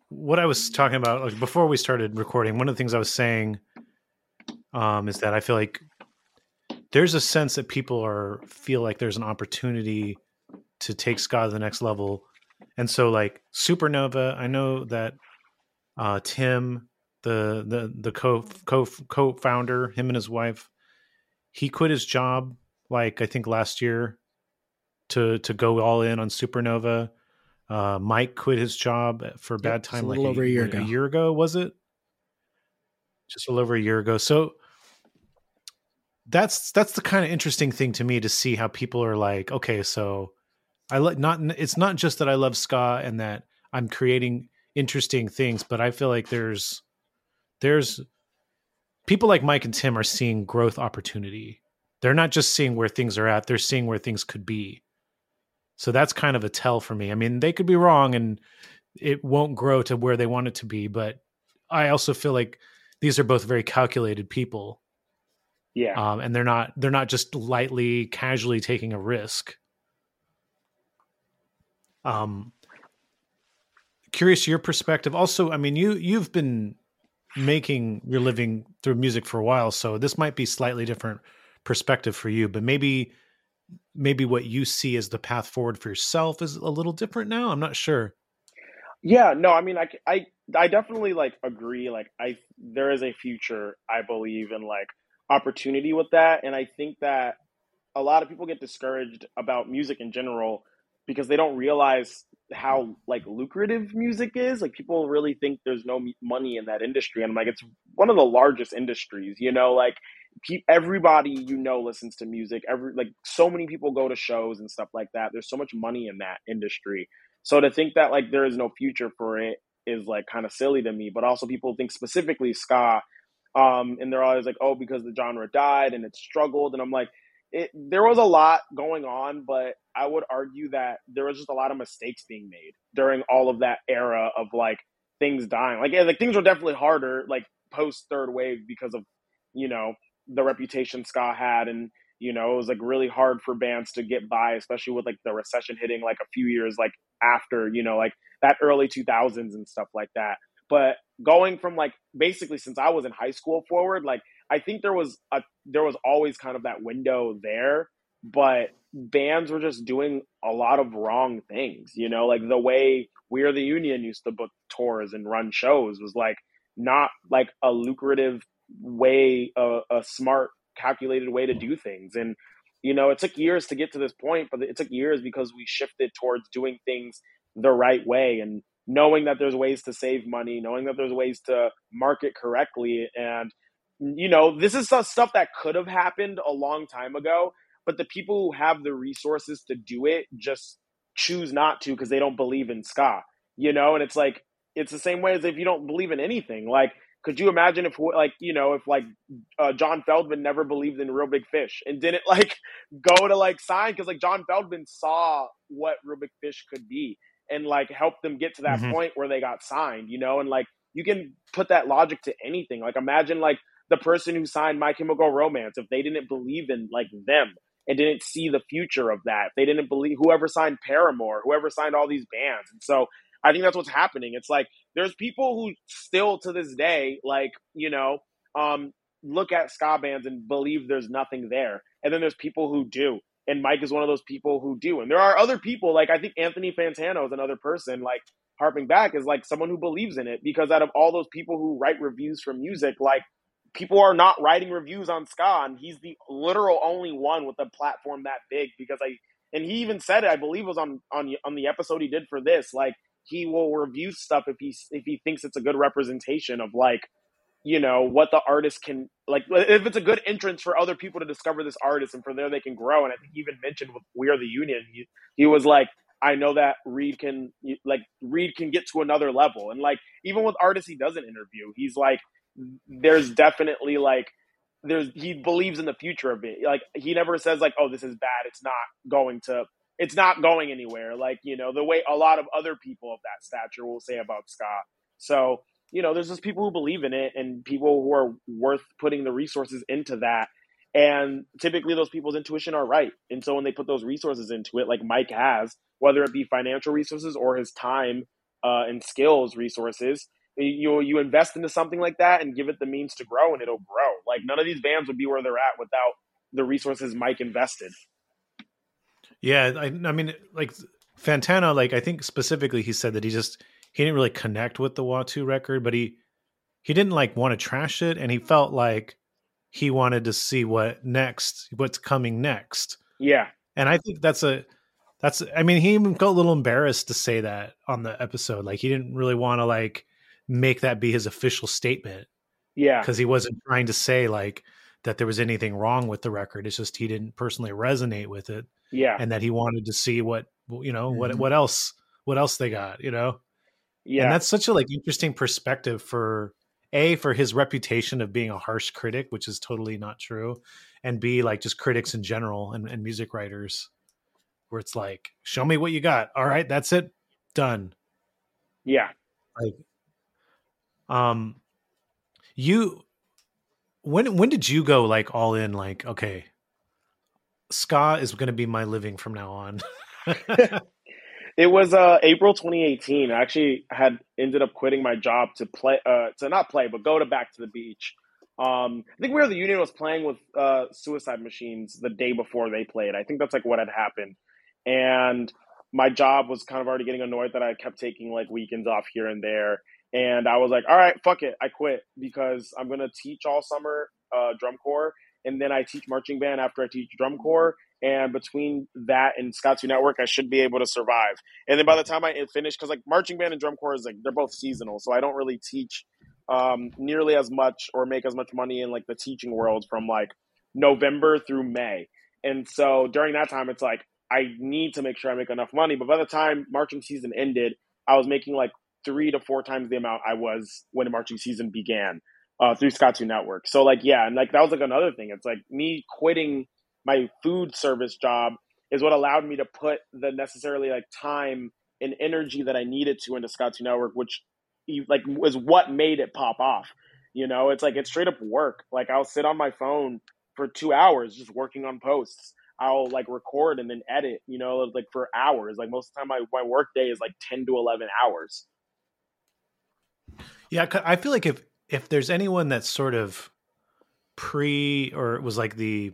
what I was talking about like before we started recording, one of the things I was saying um, is that I feel like there's a sense that people are feel like there's an opportunity to take ska to the next level. And so, like Supernova, I know that uh, Tim, the the the co co co founder, him and his wife, he quit his job like I think last year to to go all in on Supernova. Uh, Mike quit his job for Bad yep, Time a like little a, over a year ago. A year ago, was it? Just a little over a year ago. So that's that's the kind of interesting thing to me to see how people are like, okay, so. I like not, it's not just that I love ska and that I'm creating interesting things, but I feel like there's, there's people like Mike and Tim are seeing growth opportunity. They're not just seeing where things are at. They're seeing where things could be. So that's kind of a tell for me. I mean, they could be wrong and it won't grow to where they want it to be, but I also feel like these are both very calculated people. Yeah. Um, and they're not, they're not just lightly, casually taking a risk. Um, curious your perspective. Also, I mean, you you've been making your living through music for a while, so this might be slightly different perspective for you, but maybe maybe what you see as the path forward for yourself is a little different now. I'm not sure. Yeah, no, I mean, I, I, I definitely like agree. Like I, there is a future, I believe, in like opportunity with that. And I think that a lot of people get discouraged about music in general because they don't realize how like lucrative music is. Like people really think there's no money in that industry. And I'm like, it's one of the largest industries, you know, like everybody, you know, listens to music. Every, like so many people go to shows and stuff like that. There's so much money in that industry. So to think that like there is no future for it is like kind of silly to me, but also people think specifically ska um, and they're always like, oh, because the genre died and it struggled. And I'm like, it, there was a lot going on, but I would argue that there was just a lot of mistakes being made during all of that era of like things dying. Like, yeah, like things were definitely harder, like post third wave because of, you know, the reputation ska had. And, you know, it was like really hard for bands to get by, especially with like the recession hitting like a few years, like after, you know, like that early two thousands and stuff like that. But going from like basically since I was in high school forward, like I think there was a there was always kind of that window there, but bands were just doing a lot of wrong things, you know, like the way We Are the Union used to book tours and run shows was like not like a lucrative way, a, a smart, calculated way to do things. And, you know, it took years to get to this point, but it took years because we shifted towards doing things the right way and knowing that there's ways to save money, knowing that there's ways to market correctly. And, you know, this is stuff that could have happened a long time ago, but the people who have the resources to do it just choose not to because they don't believe in ska, you know? And it's like, it's the same way as if you don't believe in anything. Like, could you imagine if like, you know, if like uh, John Feldman never believed in Real Big Fish and didn't like go to like sign, because like John Feldman saw what Real Big Fish could be and like helped them get to that mm-hmm. point where they got signed, you know? And like, you can put that logic to anything. Like imagine like the person who signed My Chemical Romance, if they didn't believe in like them and didn't see the future of that, if they didn't believe whoever signed Paramore, whoever signed all these bands. And so I think that's what's happening. It's like there's people who still to this day, like, you know, um, look at ska bands and believe there's nothing there. And then there's people who do. And Mike is one of those people who do. And there are other people, like I think Anthony Fantano is another person, like harping back, is like someone who believes in it. Because out of all those people who write reviews for music, like people are not writing reviews on ska. And he's the literal only one with a platform that big. Because I, and he even said it, I believe it was on, on, on the episode he did for this, like, he will review stuff if he if he thinks it's a good representation of like, you know, what the artist can like, if it's a good entrance for other people to discover this artist and for there they can grow. And I think he even mentioned with We Are the Union, he, he was like, I know that Reed can like Reed can get to another level. And like even with artists he doesn't interview, he's like, there's definitely like there's he believes in the future of it. Like he never says like, oh, this is bad, it's not going to. It's not going anywhere. Like, you know, the way a lot of other people of that stature will say about ska. So, you know, there's just people who believe in it and people who are worth putting the resources into that. And typically those people's intuition are right. And so when they put those resources into it, like Mike has, whether it be financial resources or his time uh, and skills resources, you you invest into something like that and give it the means to grow and it'll grow. Like none of these bands would be where they're at without the resources Mike invested. Yeah, I, I mean, like Fantano, like I think specifically, he said that he just he didn't really connect with the Watu record, but he he didn't like want to trash it, and he felt like he wanted to see what next, what's coming next. Yeah, and I think that's a that's I mean, he even felt a little embarrassed to say that on the episode, like he didn't really want to like make that be his official statement. Yeah, because he wasn't trying to say like that there was anything wrong with the record. It's just he didn't personally resonate with it. Yeah. And that he wanted to see what, you know, what, what else, what else they got, you know? Yeah. And that's such a like interesting perspective for A, for his reputation of being a harsh critic, which is totally not true. And B, like just critics in general and, and music writers where it's like, show me what you got. All right. That's it. Done. Yeah. Like, um, you, when, when did you go like all in, like, okay, ska is going to be my living from now on? It was uh, April twenty eighteen. I actually had ended up quitting my job to play, uh, to not play, but go to back to the beach. Um, I think We Are the Union was playing with uh, Suicide Machines the day before they played. I think that's like what had happened. And my job was kind of already getting annoyed that I kept taking like weekends off here and there. And I was like, all right, fuck it. I quit because I'm going to teach all summer uh, drum corps. And then I teach marching band after I teach drum corps. And between that and Skatune Network, I should be able to survive. And then by the time I finish, because like marching band and drum corps is like, they're both seasonal. So I don't really teach um, nearly as much or make as much money in like the teaching world from like November through May. And so during that time, it's like, I need to make sure I make enough money. But by the time marching season ended, I was making like three to four times the amount I was when the marching season began uh, through Skatune Network. So like, yeah. And like, that was like another thing. It's like me quitting my food service job is what allowed me to put the necessarily like time and energy that I needed to into Skatune Network, which like was what made it pop off. You know, it's like, it's straight up work. Like I'll sit on my phone for two hours, just working on posts. I'll like record and then edit, you know, like for hours. Like most of the time my, my work day is like ten to eleven hours. Yeah. I feel like if, if there's anyone that's sort of pre or was like the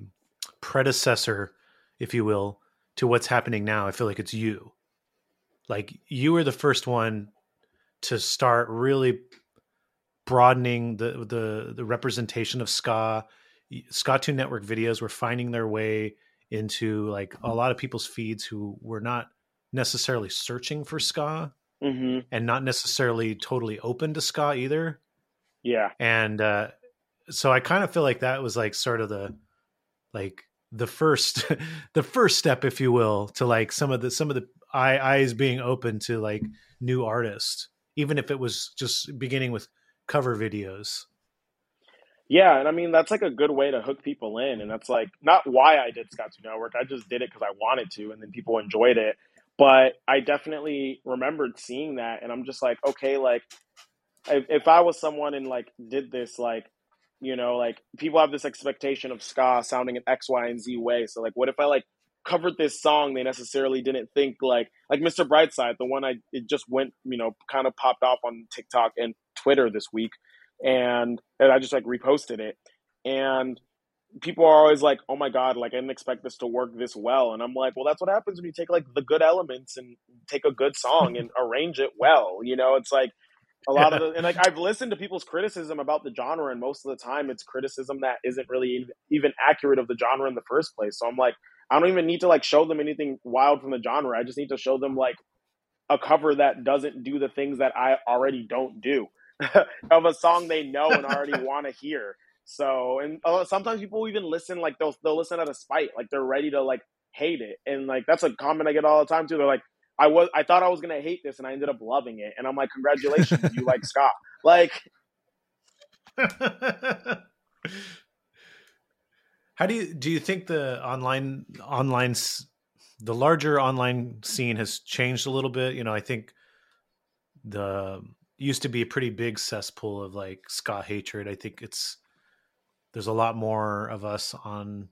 predecessor, if you will, to what's happening now, I feel like it's you. Like you were the first one to start really broadening the, the, the representation of ska. Skatune Network videos were finding their way into like a lot of people's feeds who were not necessarily searching for ska, mm-hmm. and not necessarily totally open to ska either. Yeah. And uh, so I kind of feel like that was like sort of the, like the first, the first step, if you will, to like some of the, some of the eye, eyes being open to like new artists, even if it was just beginning with cover videos. Yeah, and I mean, that's like a good way to hook people in. And that's like not why I did Skatune Network. I just did it because I wanted to, and then people enjoyed it. But I definitely remembered seeing that. And I'm just like, okay, like if, if I was someone and like did this, like, you know, like people have this expectation of ska sounding an X, Y, and Z way. So like, what if I like covered this song? They necessarily didn't think like, like Mister Brightside, the one I, it just went, you know, kind of popped off on TikTok and Twitter this week. And, and I just like reposted it, and people are always like, oh my God, like I didn't expect this to work this well. And I'm like, well, that's what happens when you take like the good elements and take a good song and arrange it well. You know, it's like a lot yeah. of the, and like I've listened to people's criticism about the genre, and most of the time it's criticism that isn't really even accurate of the genre in the first place. So I'm like, I don't even need to like show them anything wild from the genre. I just need to show them like a cover that doesn't do the things that I already don't do. of a song they know and already want to hear. So, and uh, sometimes people even listen, like they'll they'll listen out of spite, like they're ready to like hate it. And like that's a comment I get all the time too. They're like, I was I thought I was gonna hate this and I ended up loving it. And I'm like, congratulations, you like ska. Like, how do you do you think the online online the larger online scene has changed a little bit? You know, I think the used to be a pretty big cesspool of like ska hatred. I think it's, there's a lot more of us on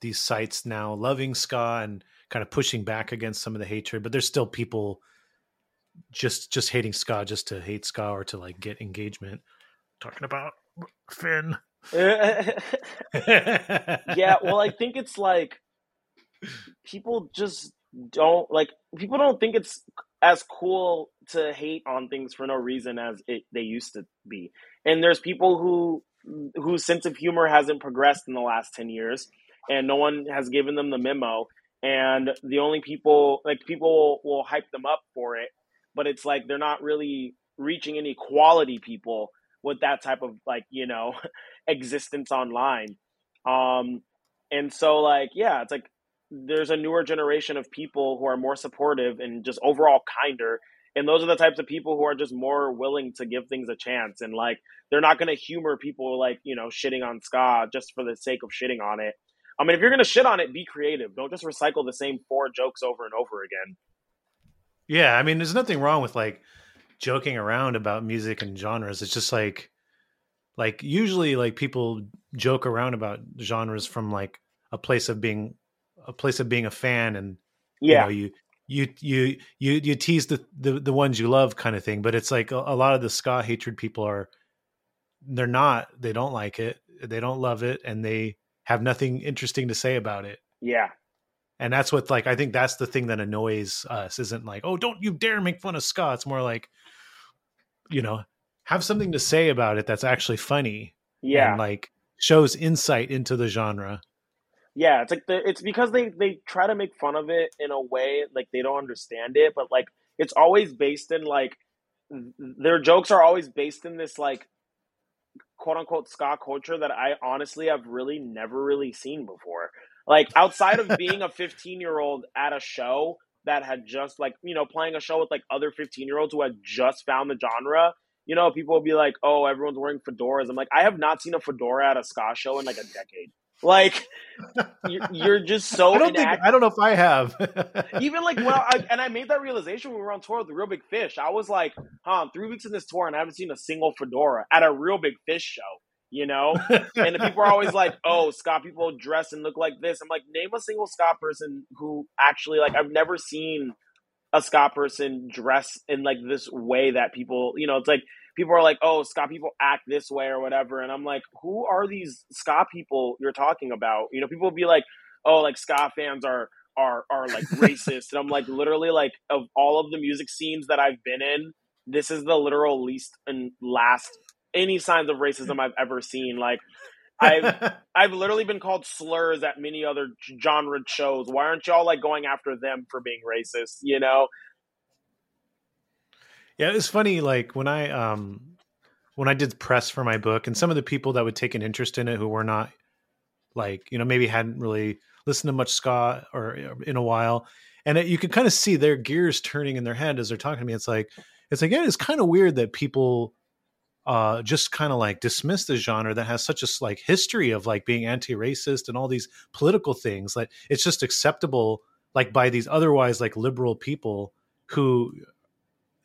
these sites now loving ska and kind of pushing back against some of the hatred, but there's still people just, just hating ska, just to hate ska or to like get engagement. Talking about Finn. Yeah. Well, I think it's like people just don't like, people don't think it's as cool to hate on things for no reason as it they used to be. And there's people who whose sense of humor hasn't progressed in the last ten years, and no one has given them the memo. And the only people, like people will hype them up for it, but it's like they're not really reaching any quality people with that type of like, you know, existence online. Um, and so like, yeah, it's like, there's a newer generation of people who are more supportive and just overall kinder. And those are the types of people who are just more willing to give things a chance. And like, they're not going to humor people like, you know, shitting on ska just for the sake of shitting on it. I mean, if you're going to shit on it, be creative. Don't just recycle the same four jokes over and over again. Yeah. I mean, there's nothing wrong with like joking around about music and genres. It's just like, like usually like people joke around about genres from like a place of being a place of being a fan, and yeah, you know, you you you you you tease the, the the ones you love kind of thing, but it's like a, a lot of the ska hatred people are they're not they don't like it, they don't love it, and they have nothing interesting to say about it. Yeah. And that's what, like, I think that's the thing that annoys us, isn't like, oh, don't you dare make fun of ska. It's more like, you know, have something to say about it that's actually funny. Yeah. And like shows insight into the genre. Yeah, it's like the, it's because they, they try to make fun of it in a way like they don't understand it, but like it's always based in like their jokes are always based in this like quote unquote ska culture that I honestly have really never really seen before. Like outside of being a fifteen year old at a show that had just like, you know, playing a show with like other fifteen year olds who had just found the genre, you know, people will be like, oh, everyone's wearing fedoras. I'm like, I have not seen a fedora at a ska show in like a decade. Like you're just so I don't, think, I don't know if I have even like, well, I, and I made that realization when we were on tour with the Real Big Fish. I was like, huh, I'm three weeks in this tour and I haven't seen a single fedora at a Real Big Fish show, you know? And the people are always like, oh, ska people dress and look like this. I'm like, name a single ska person who actually like, I've never seen a ska person dress in like this way that people, you know, it's like, people are like, oh, ska people act this way or whatever. And I'm like, who are these ska people you're talking about? You know, people will be like, oh, like ska fans are are are like racist. And I'm like, literally, like of all of the music scenes that I've been in, this is the literal least and last any signs of racism I've ever seen. Like I've I've literally been called slurs at many other genre shows. Why aren't y'all like going after them for being racist, you know? Yeah, it was funny, like, when I um, when I did press for my book, and some of the people that would take an interest in it who were not, like, you know, maybe hadn't really listened to much ska or, or in a while, and it, you could kind of see their gears turning in their head as they're talking to me. It's like, it's like, yeah, it's kind of weird that people uh, just kind of, like, dismiss the genre that has such a, like, history of, like, being anti-racist and all these political things. Like, it's just acceptable, like, by these otherwise, like, liberal people who...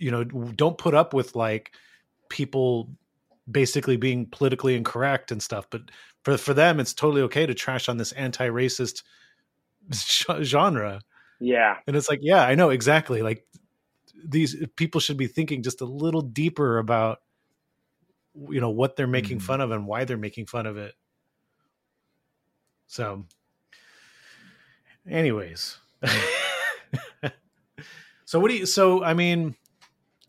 you know, don't put up with like people basically being politically incorrect and stuff. But for, for them, it's totally okay to trash on this anti-racist sh- genre. Yeah. And it's like, yeah, I know exactly. Like these people should be thinking just a little deeper about, you know, what they're making mm-hmm. fun of and why they're making fun of it. So anyways, so what do you, so, I mean,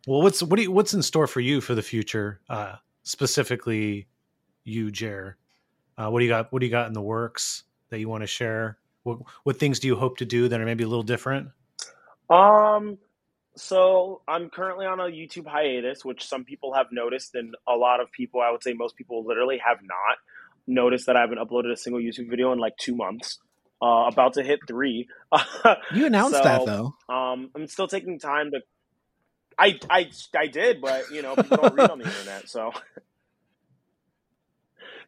well, what's what do you, what's in store for you for the future, uh, specifically you, Jer? Uh, what do you got? What do you got in the works that you want to share? What what things do you hope to do that are maybe a little different? Um, so I'm currently on a YouTube hiatus, which some people have noticed, and a lot of people, I would say most people, literally have not noticed that I haven't uploaded a single YouTube video in like two months. Uh, about to hit three. You announced so, that though. Um, I'm still taking time to. I, I, I did, but, you know, people don't read on the internet, so.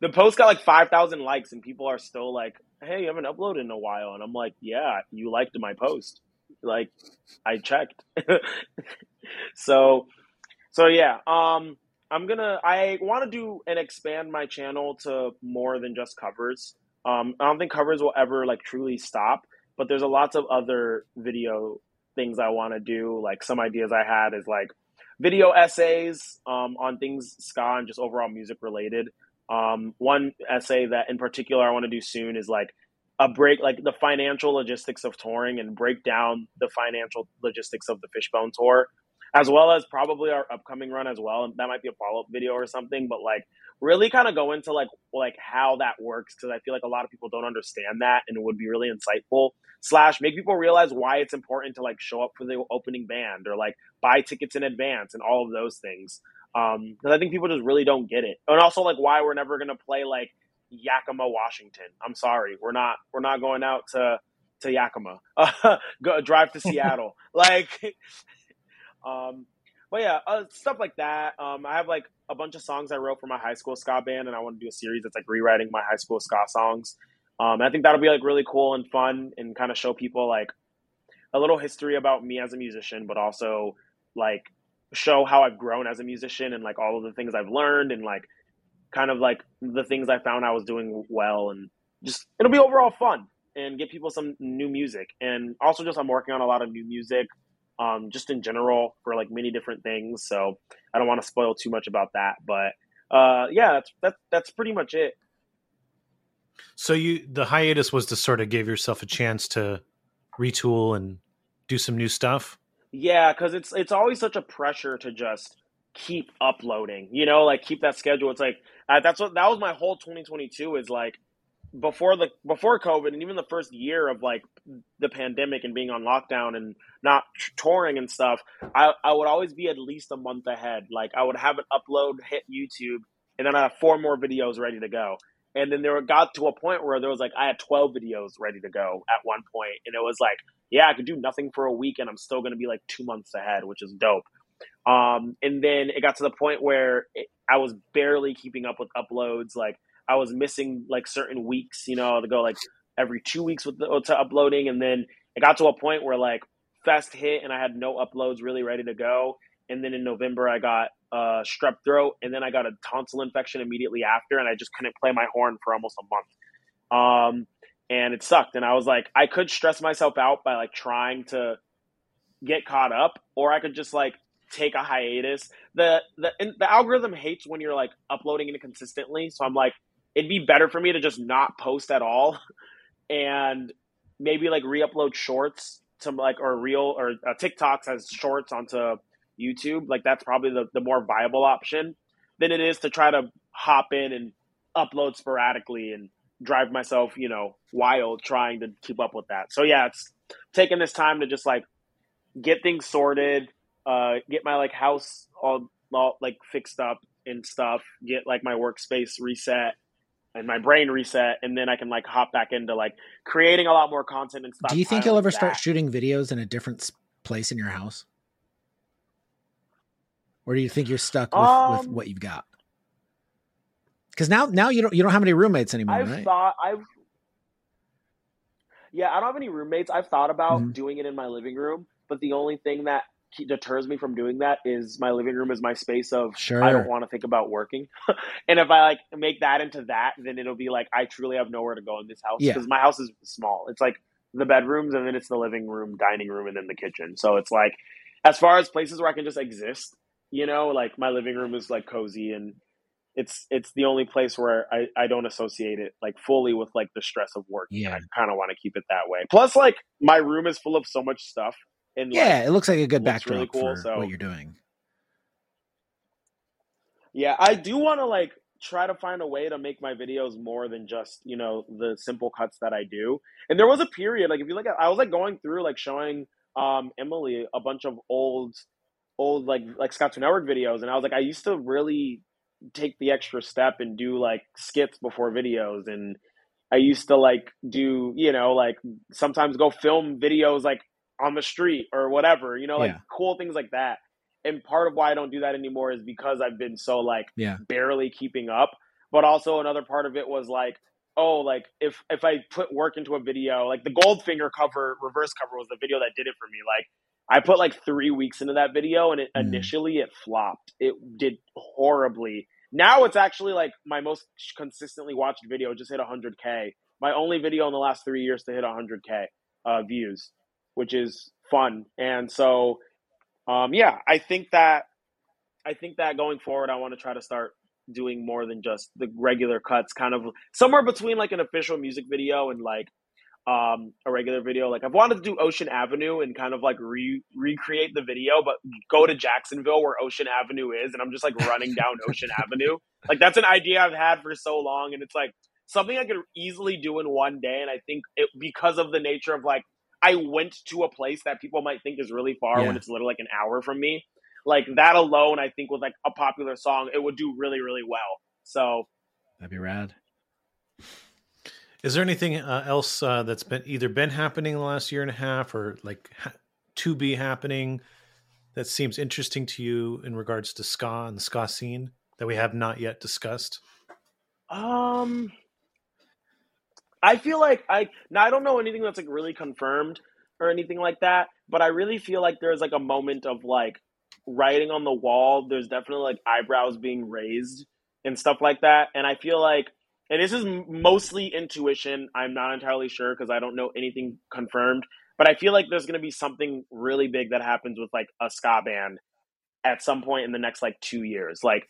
The post got, like, five thousand likes, and people are still like, hey, you haven't uploaded in a while. And I'm like, yeah, you liked my post. Like, I checked. so, so, yeah. Um, I'm going to – I want to do and expand my channel to more than just covers. Um, I don't think covers will ever, like, truly stop, but there's a lots of other video – things I want to do. Like some ideas I had is like video essays um, on things ska and just overall music related. Um, one essay that in particular I want to do soon is like a break, like the financial logistics of touring and break down the financial logistics of the Fishbone tour, as well as probably our upcoming run as well. And that might be a follow-up video or something, but like really kind of go into like, like how that works. Cause I feel like a lot of people don't understand that, and it would be really insightful slash make people realize why it's important to like show up for the opening band or like buy tickets in advance and all of those things. Um, cause I think people just really don't get it. And also like why we're never going to play like Yakima, Washington. I'm sorry. We're not, we're not going out to, to Yakima, uh, go drive to Seattle. like, Um, but yeah, uh, stuff like that. Um, I have like a bunch of songs I wrote for my high school ska band, and I want to do a series that's like rewriting my high school ska songs. Um, and I think that'll be like really cool and fun, and kind of show people like a little history about me as a musician, but also like show how I've grown as a musician and like all of the things I've learned and like kind of like the things I found I was doing well, and just, it'll be overall fun. and get people some new music. And also just I'm working on a lot of new music um, just in general for like many different things. So I don't want to spoil too much about that. But uh, yeah, that's, that's, that's pretty much it. So you, the hiatus was to sort of give yourself a chance to retool and do some new stuff? Yeah, because it's it's always such a pressure to just keep uploading, you know, like keep that schedule. It's like uh, that's what that was my whole twenty twenty-two is like before the before COVID and even the first year of like the pandemic and being on lockdown and not touring and stuff. I, I would always be at least a month ahead. Like I would have an upload hit YouTube and then I have four more videos ready to go. And then there got to a point where there was like, I had twelve videos ready to go at one point. And it was like, yeah, I could do nothing for a week and I'm still going to be like two months ahead, which is dope. Um, and then it got to the point where it, I was barely keeping up with uploads. Like I was missing like certain weeks, you know, to go like every two weeks with the, to uploading. And then it got to a point where like Fest hit and I had no uploads really ready to go. And then in November I got uh, strep throat, and then I got a tonsil infection immediately after, and I just couldn't play my horn for almost a month. Um, and it sucked. And I was like, I could stress myself out by like trying to get caught up, or I could just like take a hiatus. The the and the algorithm hates when you're like uploading inconsistently. So I'm like, it'd be better for me to just not post at all, and maybe like re-upload shorts to like or reel or uh, TikToks as shorts onto YouTube. Like that's probably the, the more viable option than it is to try to hop in and upload sporadically and drive myself, you know, wild trying to keep up with that. So yeah, it's taking this time to just like get things sorted, uh, get my like house all, all like fixed up and stuff, get like my workspace reset and my brain reset. And then I can like hop back into like creating a lot more content and stuff. Do you think you'll ever that. start shooting videos in a different place in your house? Or do you think you're stuck with, um, with what you've got? Because now, now you don't you don't have any roommates anymore, I've right? Thought, I've yeah, I don't have any roommates. I've thought about mm-hmm. doing it in my living room, but the only thing that deters me from doing that is my living room is my space of sure. I don't want to think about working. And if I like make that into that, then it'll be like I truly have nowhere to go in this house because yeah. my house is small. It's like the bedrooms, and then it's the living room, dining room, and then the kitchen. So it's like as far as places where I can just exist. You know, like my living room is like cozy, and it's it's the only place where I, I don't associate it like fully with like the stress of work. Yeah, and I kind of want to keep it that way. Plus, like my room is full of so much stuff, and yeah, like, it looks like a good backdrop really cool, for so. what you're doing. Yeah, I do want to like try to find a way to make my videos more than just you know the simple cuts that I do. And there was a period, like if you look at, I was like going through like showing um, Emily a bunch of old. old like like Skatune Network videos, and I was like, I used to really take the extra step and do like skits before videos, and I used to like do you know like sometimes go film videos like on the street or whatever, you know, like yeah. cool things like that. And part of why I don't do that anymore is because I've been so like yeah. barely keeping up. But also another part of it was like, oh, like if if I put work into a video, like the Goldfinger cover reverse cover was the video that did it for me. Like I put like three weeks into that video, and it initially it flopped. It did horribly. Now it's actually like my most consistently watched video just hit one hundred K. My only video in the last three years to hit one hundred K uh, views, which is fun. And so, um, yeah, I think that I think that going forward, I want to try to start doing more than just the regular cuts. Kind of somewhere between like an official music video and like. Um, a regular video. Like I've wanted to do Ocean Avenue and kind of like re- recreate the video, but go to Jacksonville where Ocean Avenue is, and I'm just like running down Ocean Avenue. Like that's an idea I've had for so long, and it's like something I could easily do in one day. And I think it because of the nature of like I went to a place that people might think is really far yeah. when it's literally like an hour from me. Like that alone, I think with like a popular song, it would do really, really well. So that'd be rad. Is there anything uh, else uh, that's been either been happening the last year and a half or like ha- to be happening that seems interesting to you in regards to ska and the ska scene that we have not yet discussed? Um, I feel like I, now I don't know anything that's like really confirmed or anything like that, but I really feel like there's like a moment of like writing on the wall. There's definitely like eyebrows being raised and stuff like that. And I feel like, and this is mostly intuition, I'm not entirely sure because I don't know anything confirmed, but I feel like there's going to be something really big that happens with like a ska band at some point in the next like two years. Like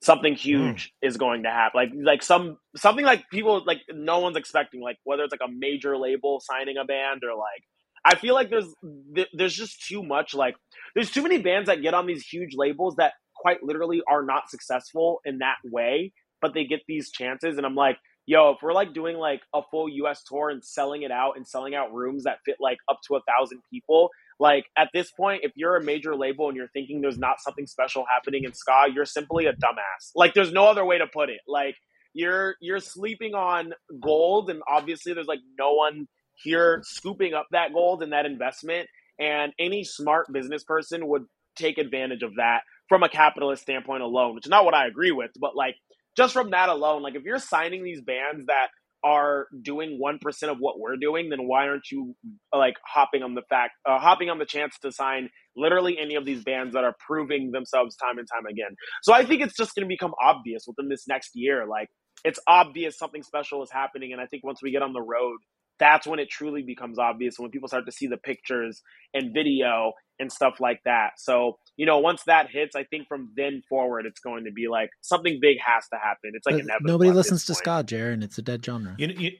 something huge mm. is going to happen. Like like some something like people like no one's expecting. Like whether it's like a major label signing a band or like I feel like there's th- there's just too much. Like there's too many bands that get on these huge labels that quite literally are not successful in that way, but they get these chances. And I'm like, yo, if we're like doing like a full U S tour and selling it out and selling out rooms that fit like up to a thousand people, like at this point, if you're a major label and you're thinking there's not something special happening in ska, you're simply a dumbass. Like there's no other way to put it. Like you're, you're sleeping on gold, and obviously there's like no one here scooping up that gold and that investment. And any smart business person would take advantage of that from a capitalist standpoint alone, which is not what I agree with, but like just from that alone, like if you're signing these bands that are doing one percent of what we're doing, then why aren't you like hopping on the fact, uh, hopping on the chance to sign literally any of these bands that are proving themselves time and time again? So I think it's just going to become obvious within this next year. Like it's obvious something special is happening. And I think once we get on the road, that's when it truly becomes obvious, when people start to see the pictures and video and stuff like that. So, you know, once that hits, I think from then forward, it's going to be like something big has to happen. It's like inevitable. Nobody listens to ska, Jer, and it's a dead genre. You, you...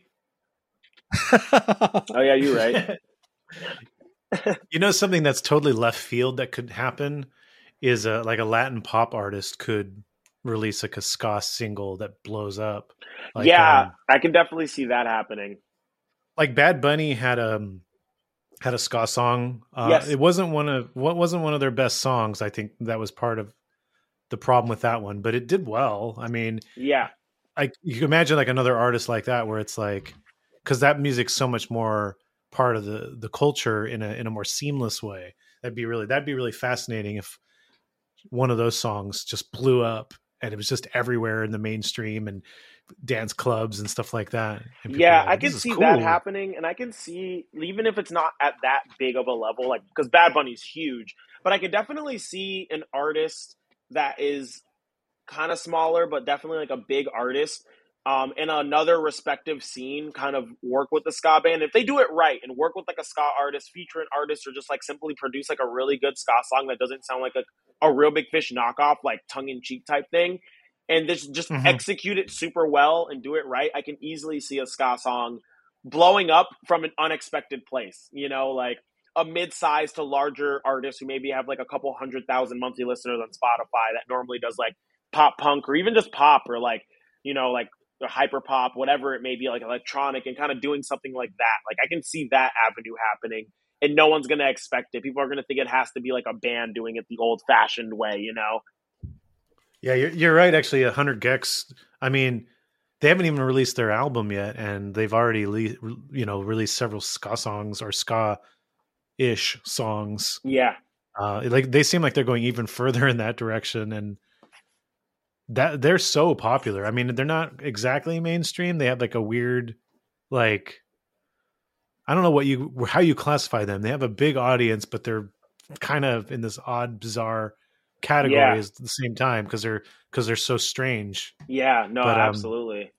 oh, yeah, you're right. You know, something that's totally left field that could happen is a, like a Latin pop artist could release like a ska single that blows up. Like, yeah, um, I can definitely see that happening. Like Bad Bunny had a had a ska song. Uh, yes. It wasn't one of what wasn't one of their best songs. I think that was part of the problem with that one, but it did well. I mean, yeah, I you can imagine like another artist like that, where it's like, because that music's so much more part of the the culture in a in a more seamless way. That'd be really that'd be really fascinating if one of those songs just blew up and it was just everywhere in the mainstream and dance clubs and stuff like that. Yeah, like, I can see cool. that happening, and I can see, even if it's not at that big of a level, like because Bad Bunny's huge, but I could definitely see an artist that is kind of smaller, but definitely like a big artist um, in another respective scene kind of work with the ska band. If they do it right and work with like a ska artist, feature an artist, or just like simply produce like a really good ska song that doesn't sound like a, a Real Big Fish knockoff, like tongue-in-cheek type thing, and this just mm-hmm. execute it super well and do it right, I can easily see a ska song blowing up from an unexpected place. You know, like a mid-sized to larger artist who maybe have like a couple hundred thousand monthly listeners on Spotify that normally does like pop punk or even just pop or like, you know, like hyper pop, whatever it may be, like electronic, and kind of doing something like that. Like I can see that avenue happening, and no one's going to expect it. People are going to think it has to be like a band doing it the old-fashioned way, you know? Yeah, you're, you're right. Actually, one hundred Gex. I mean, they haven't even released their album yet, and they've already, le- you know, released several ska songs or ska-ish songs. Yeah, uh, like they seem like they're going even further in that direction, and that they're so popular. I mean, they're not exactly mainstream. They have like a weird, like, I don't know what you how you classify them. They have a big audience, but they're kind of in this odd, bizarre categories yeah. at the same time because they're because they're so strange. Yeah, no, but, um, absolutely.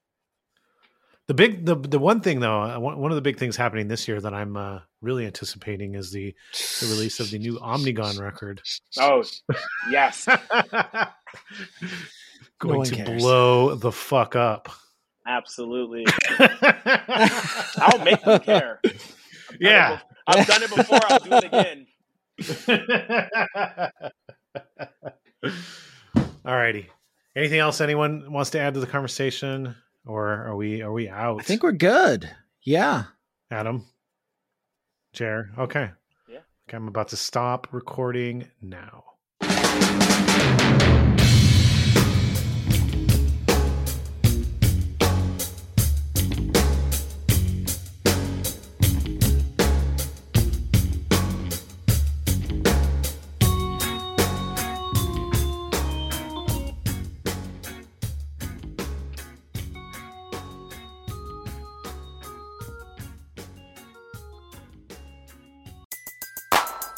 The big the the one thing though, one of the big things happening this year that I'm uh, really anticipating is the, the release of the new Omnigon record. Oh, yes, going no one to cares. Blow the fuck up. Absolutely, I'll make them care. I've yeah, done I've done it before. I'll do it again. Alrighty. Anything else anyone wants to add to the conversation, or are we are we out? I think we're good. Yeah. Adam, Jer, okay. Yeah. Okay, I'm about to stop recording now.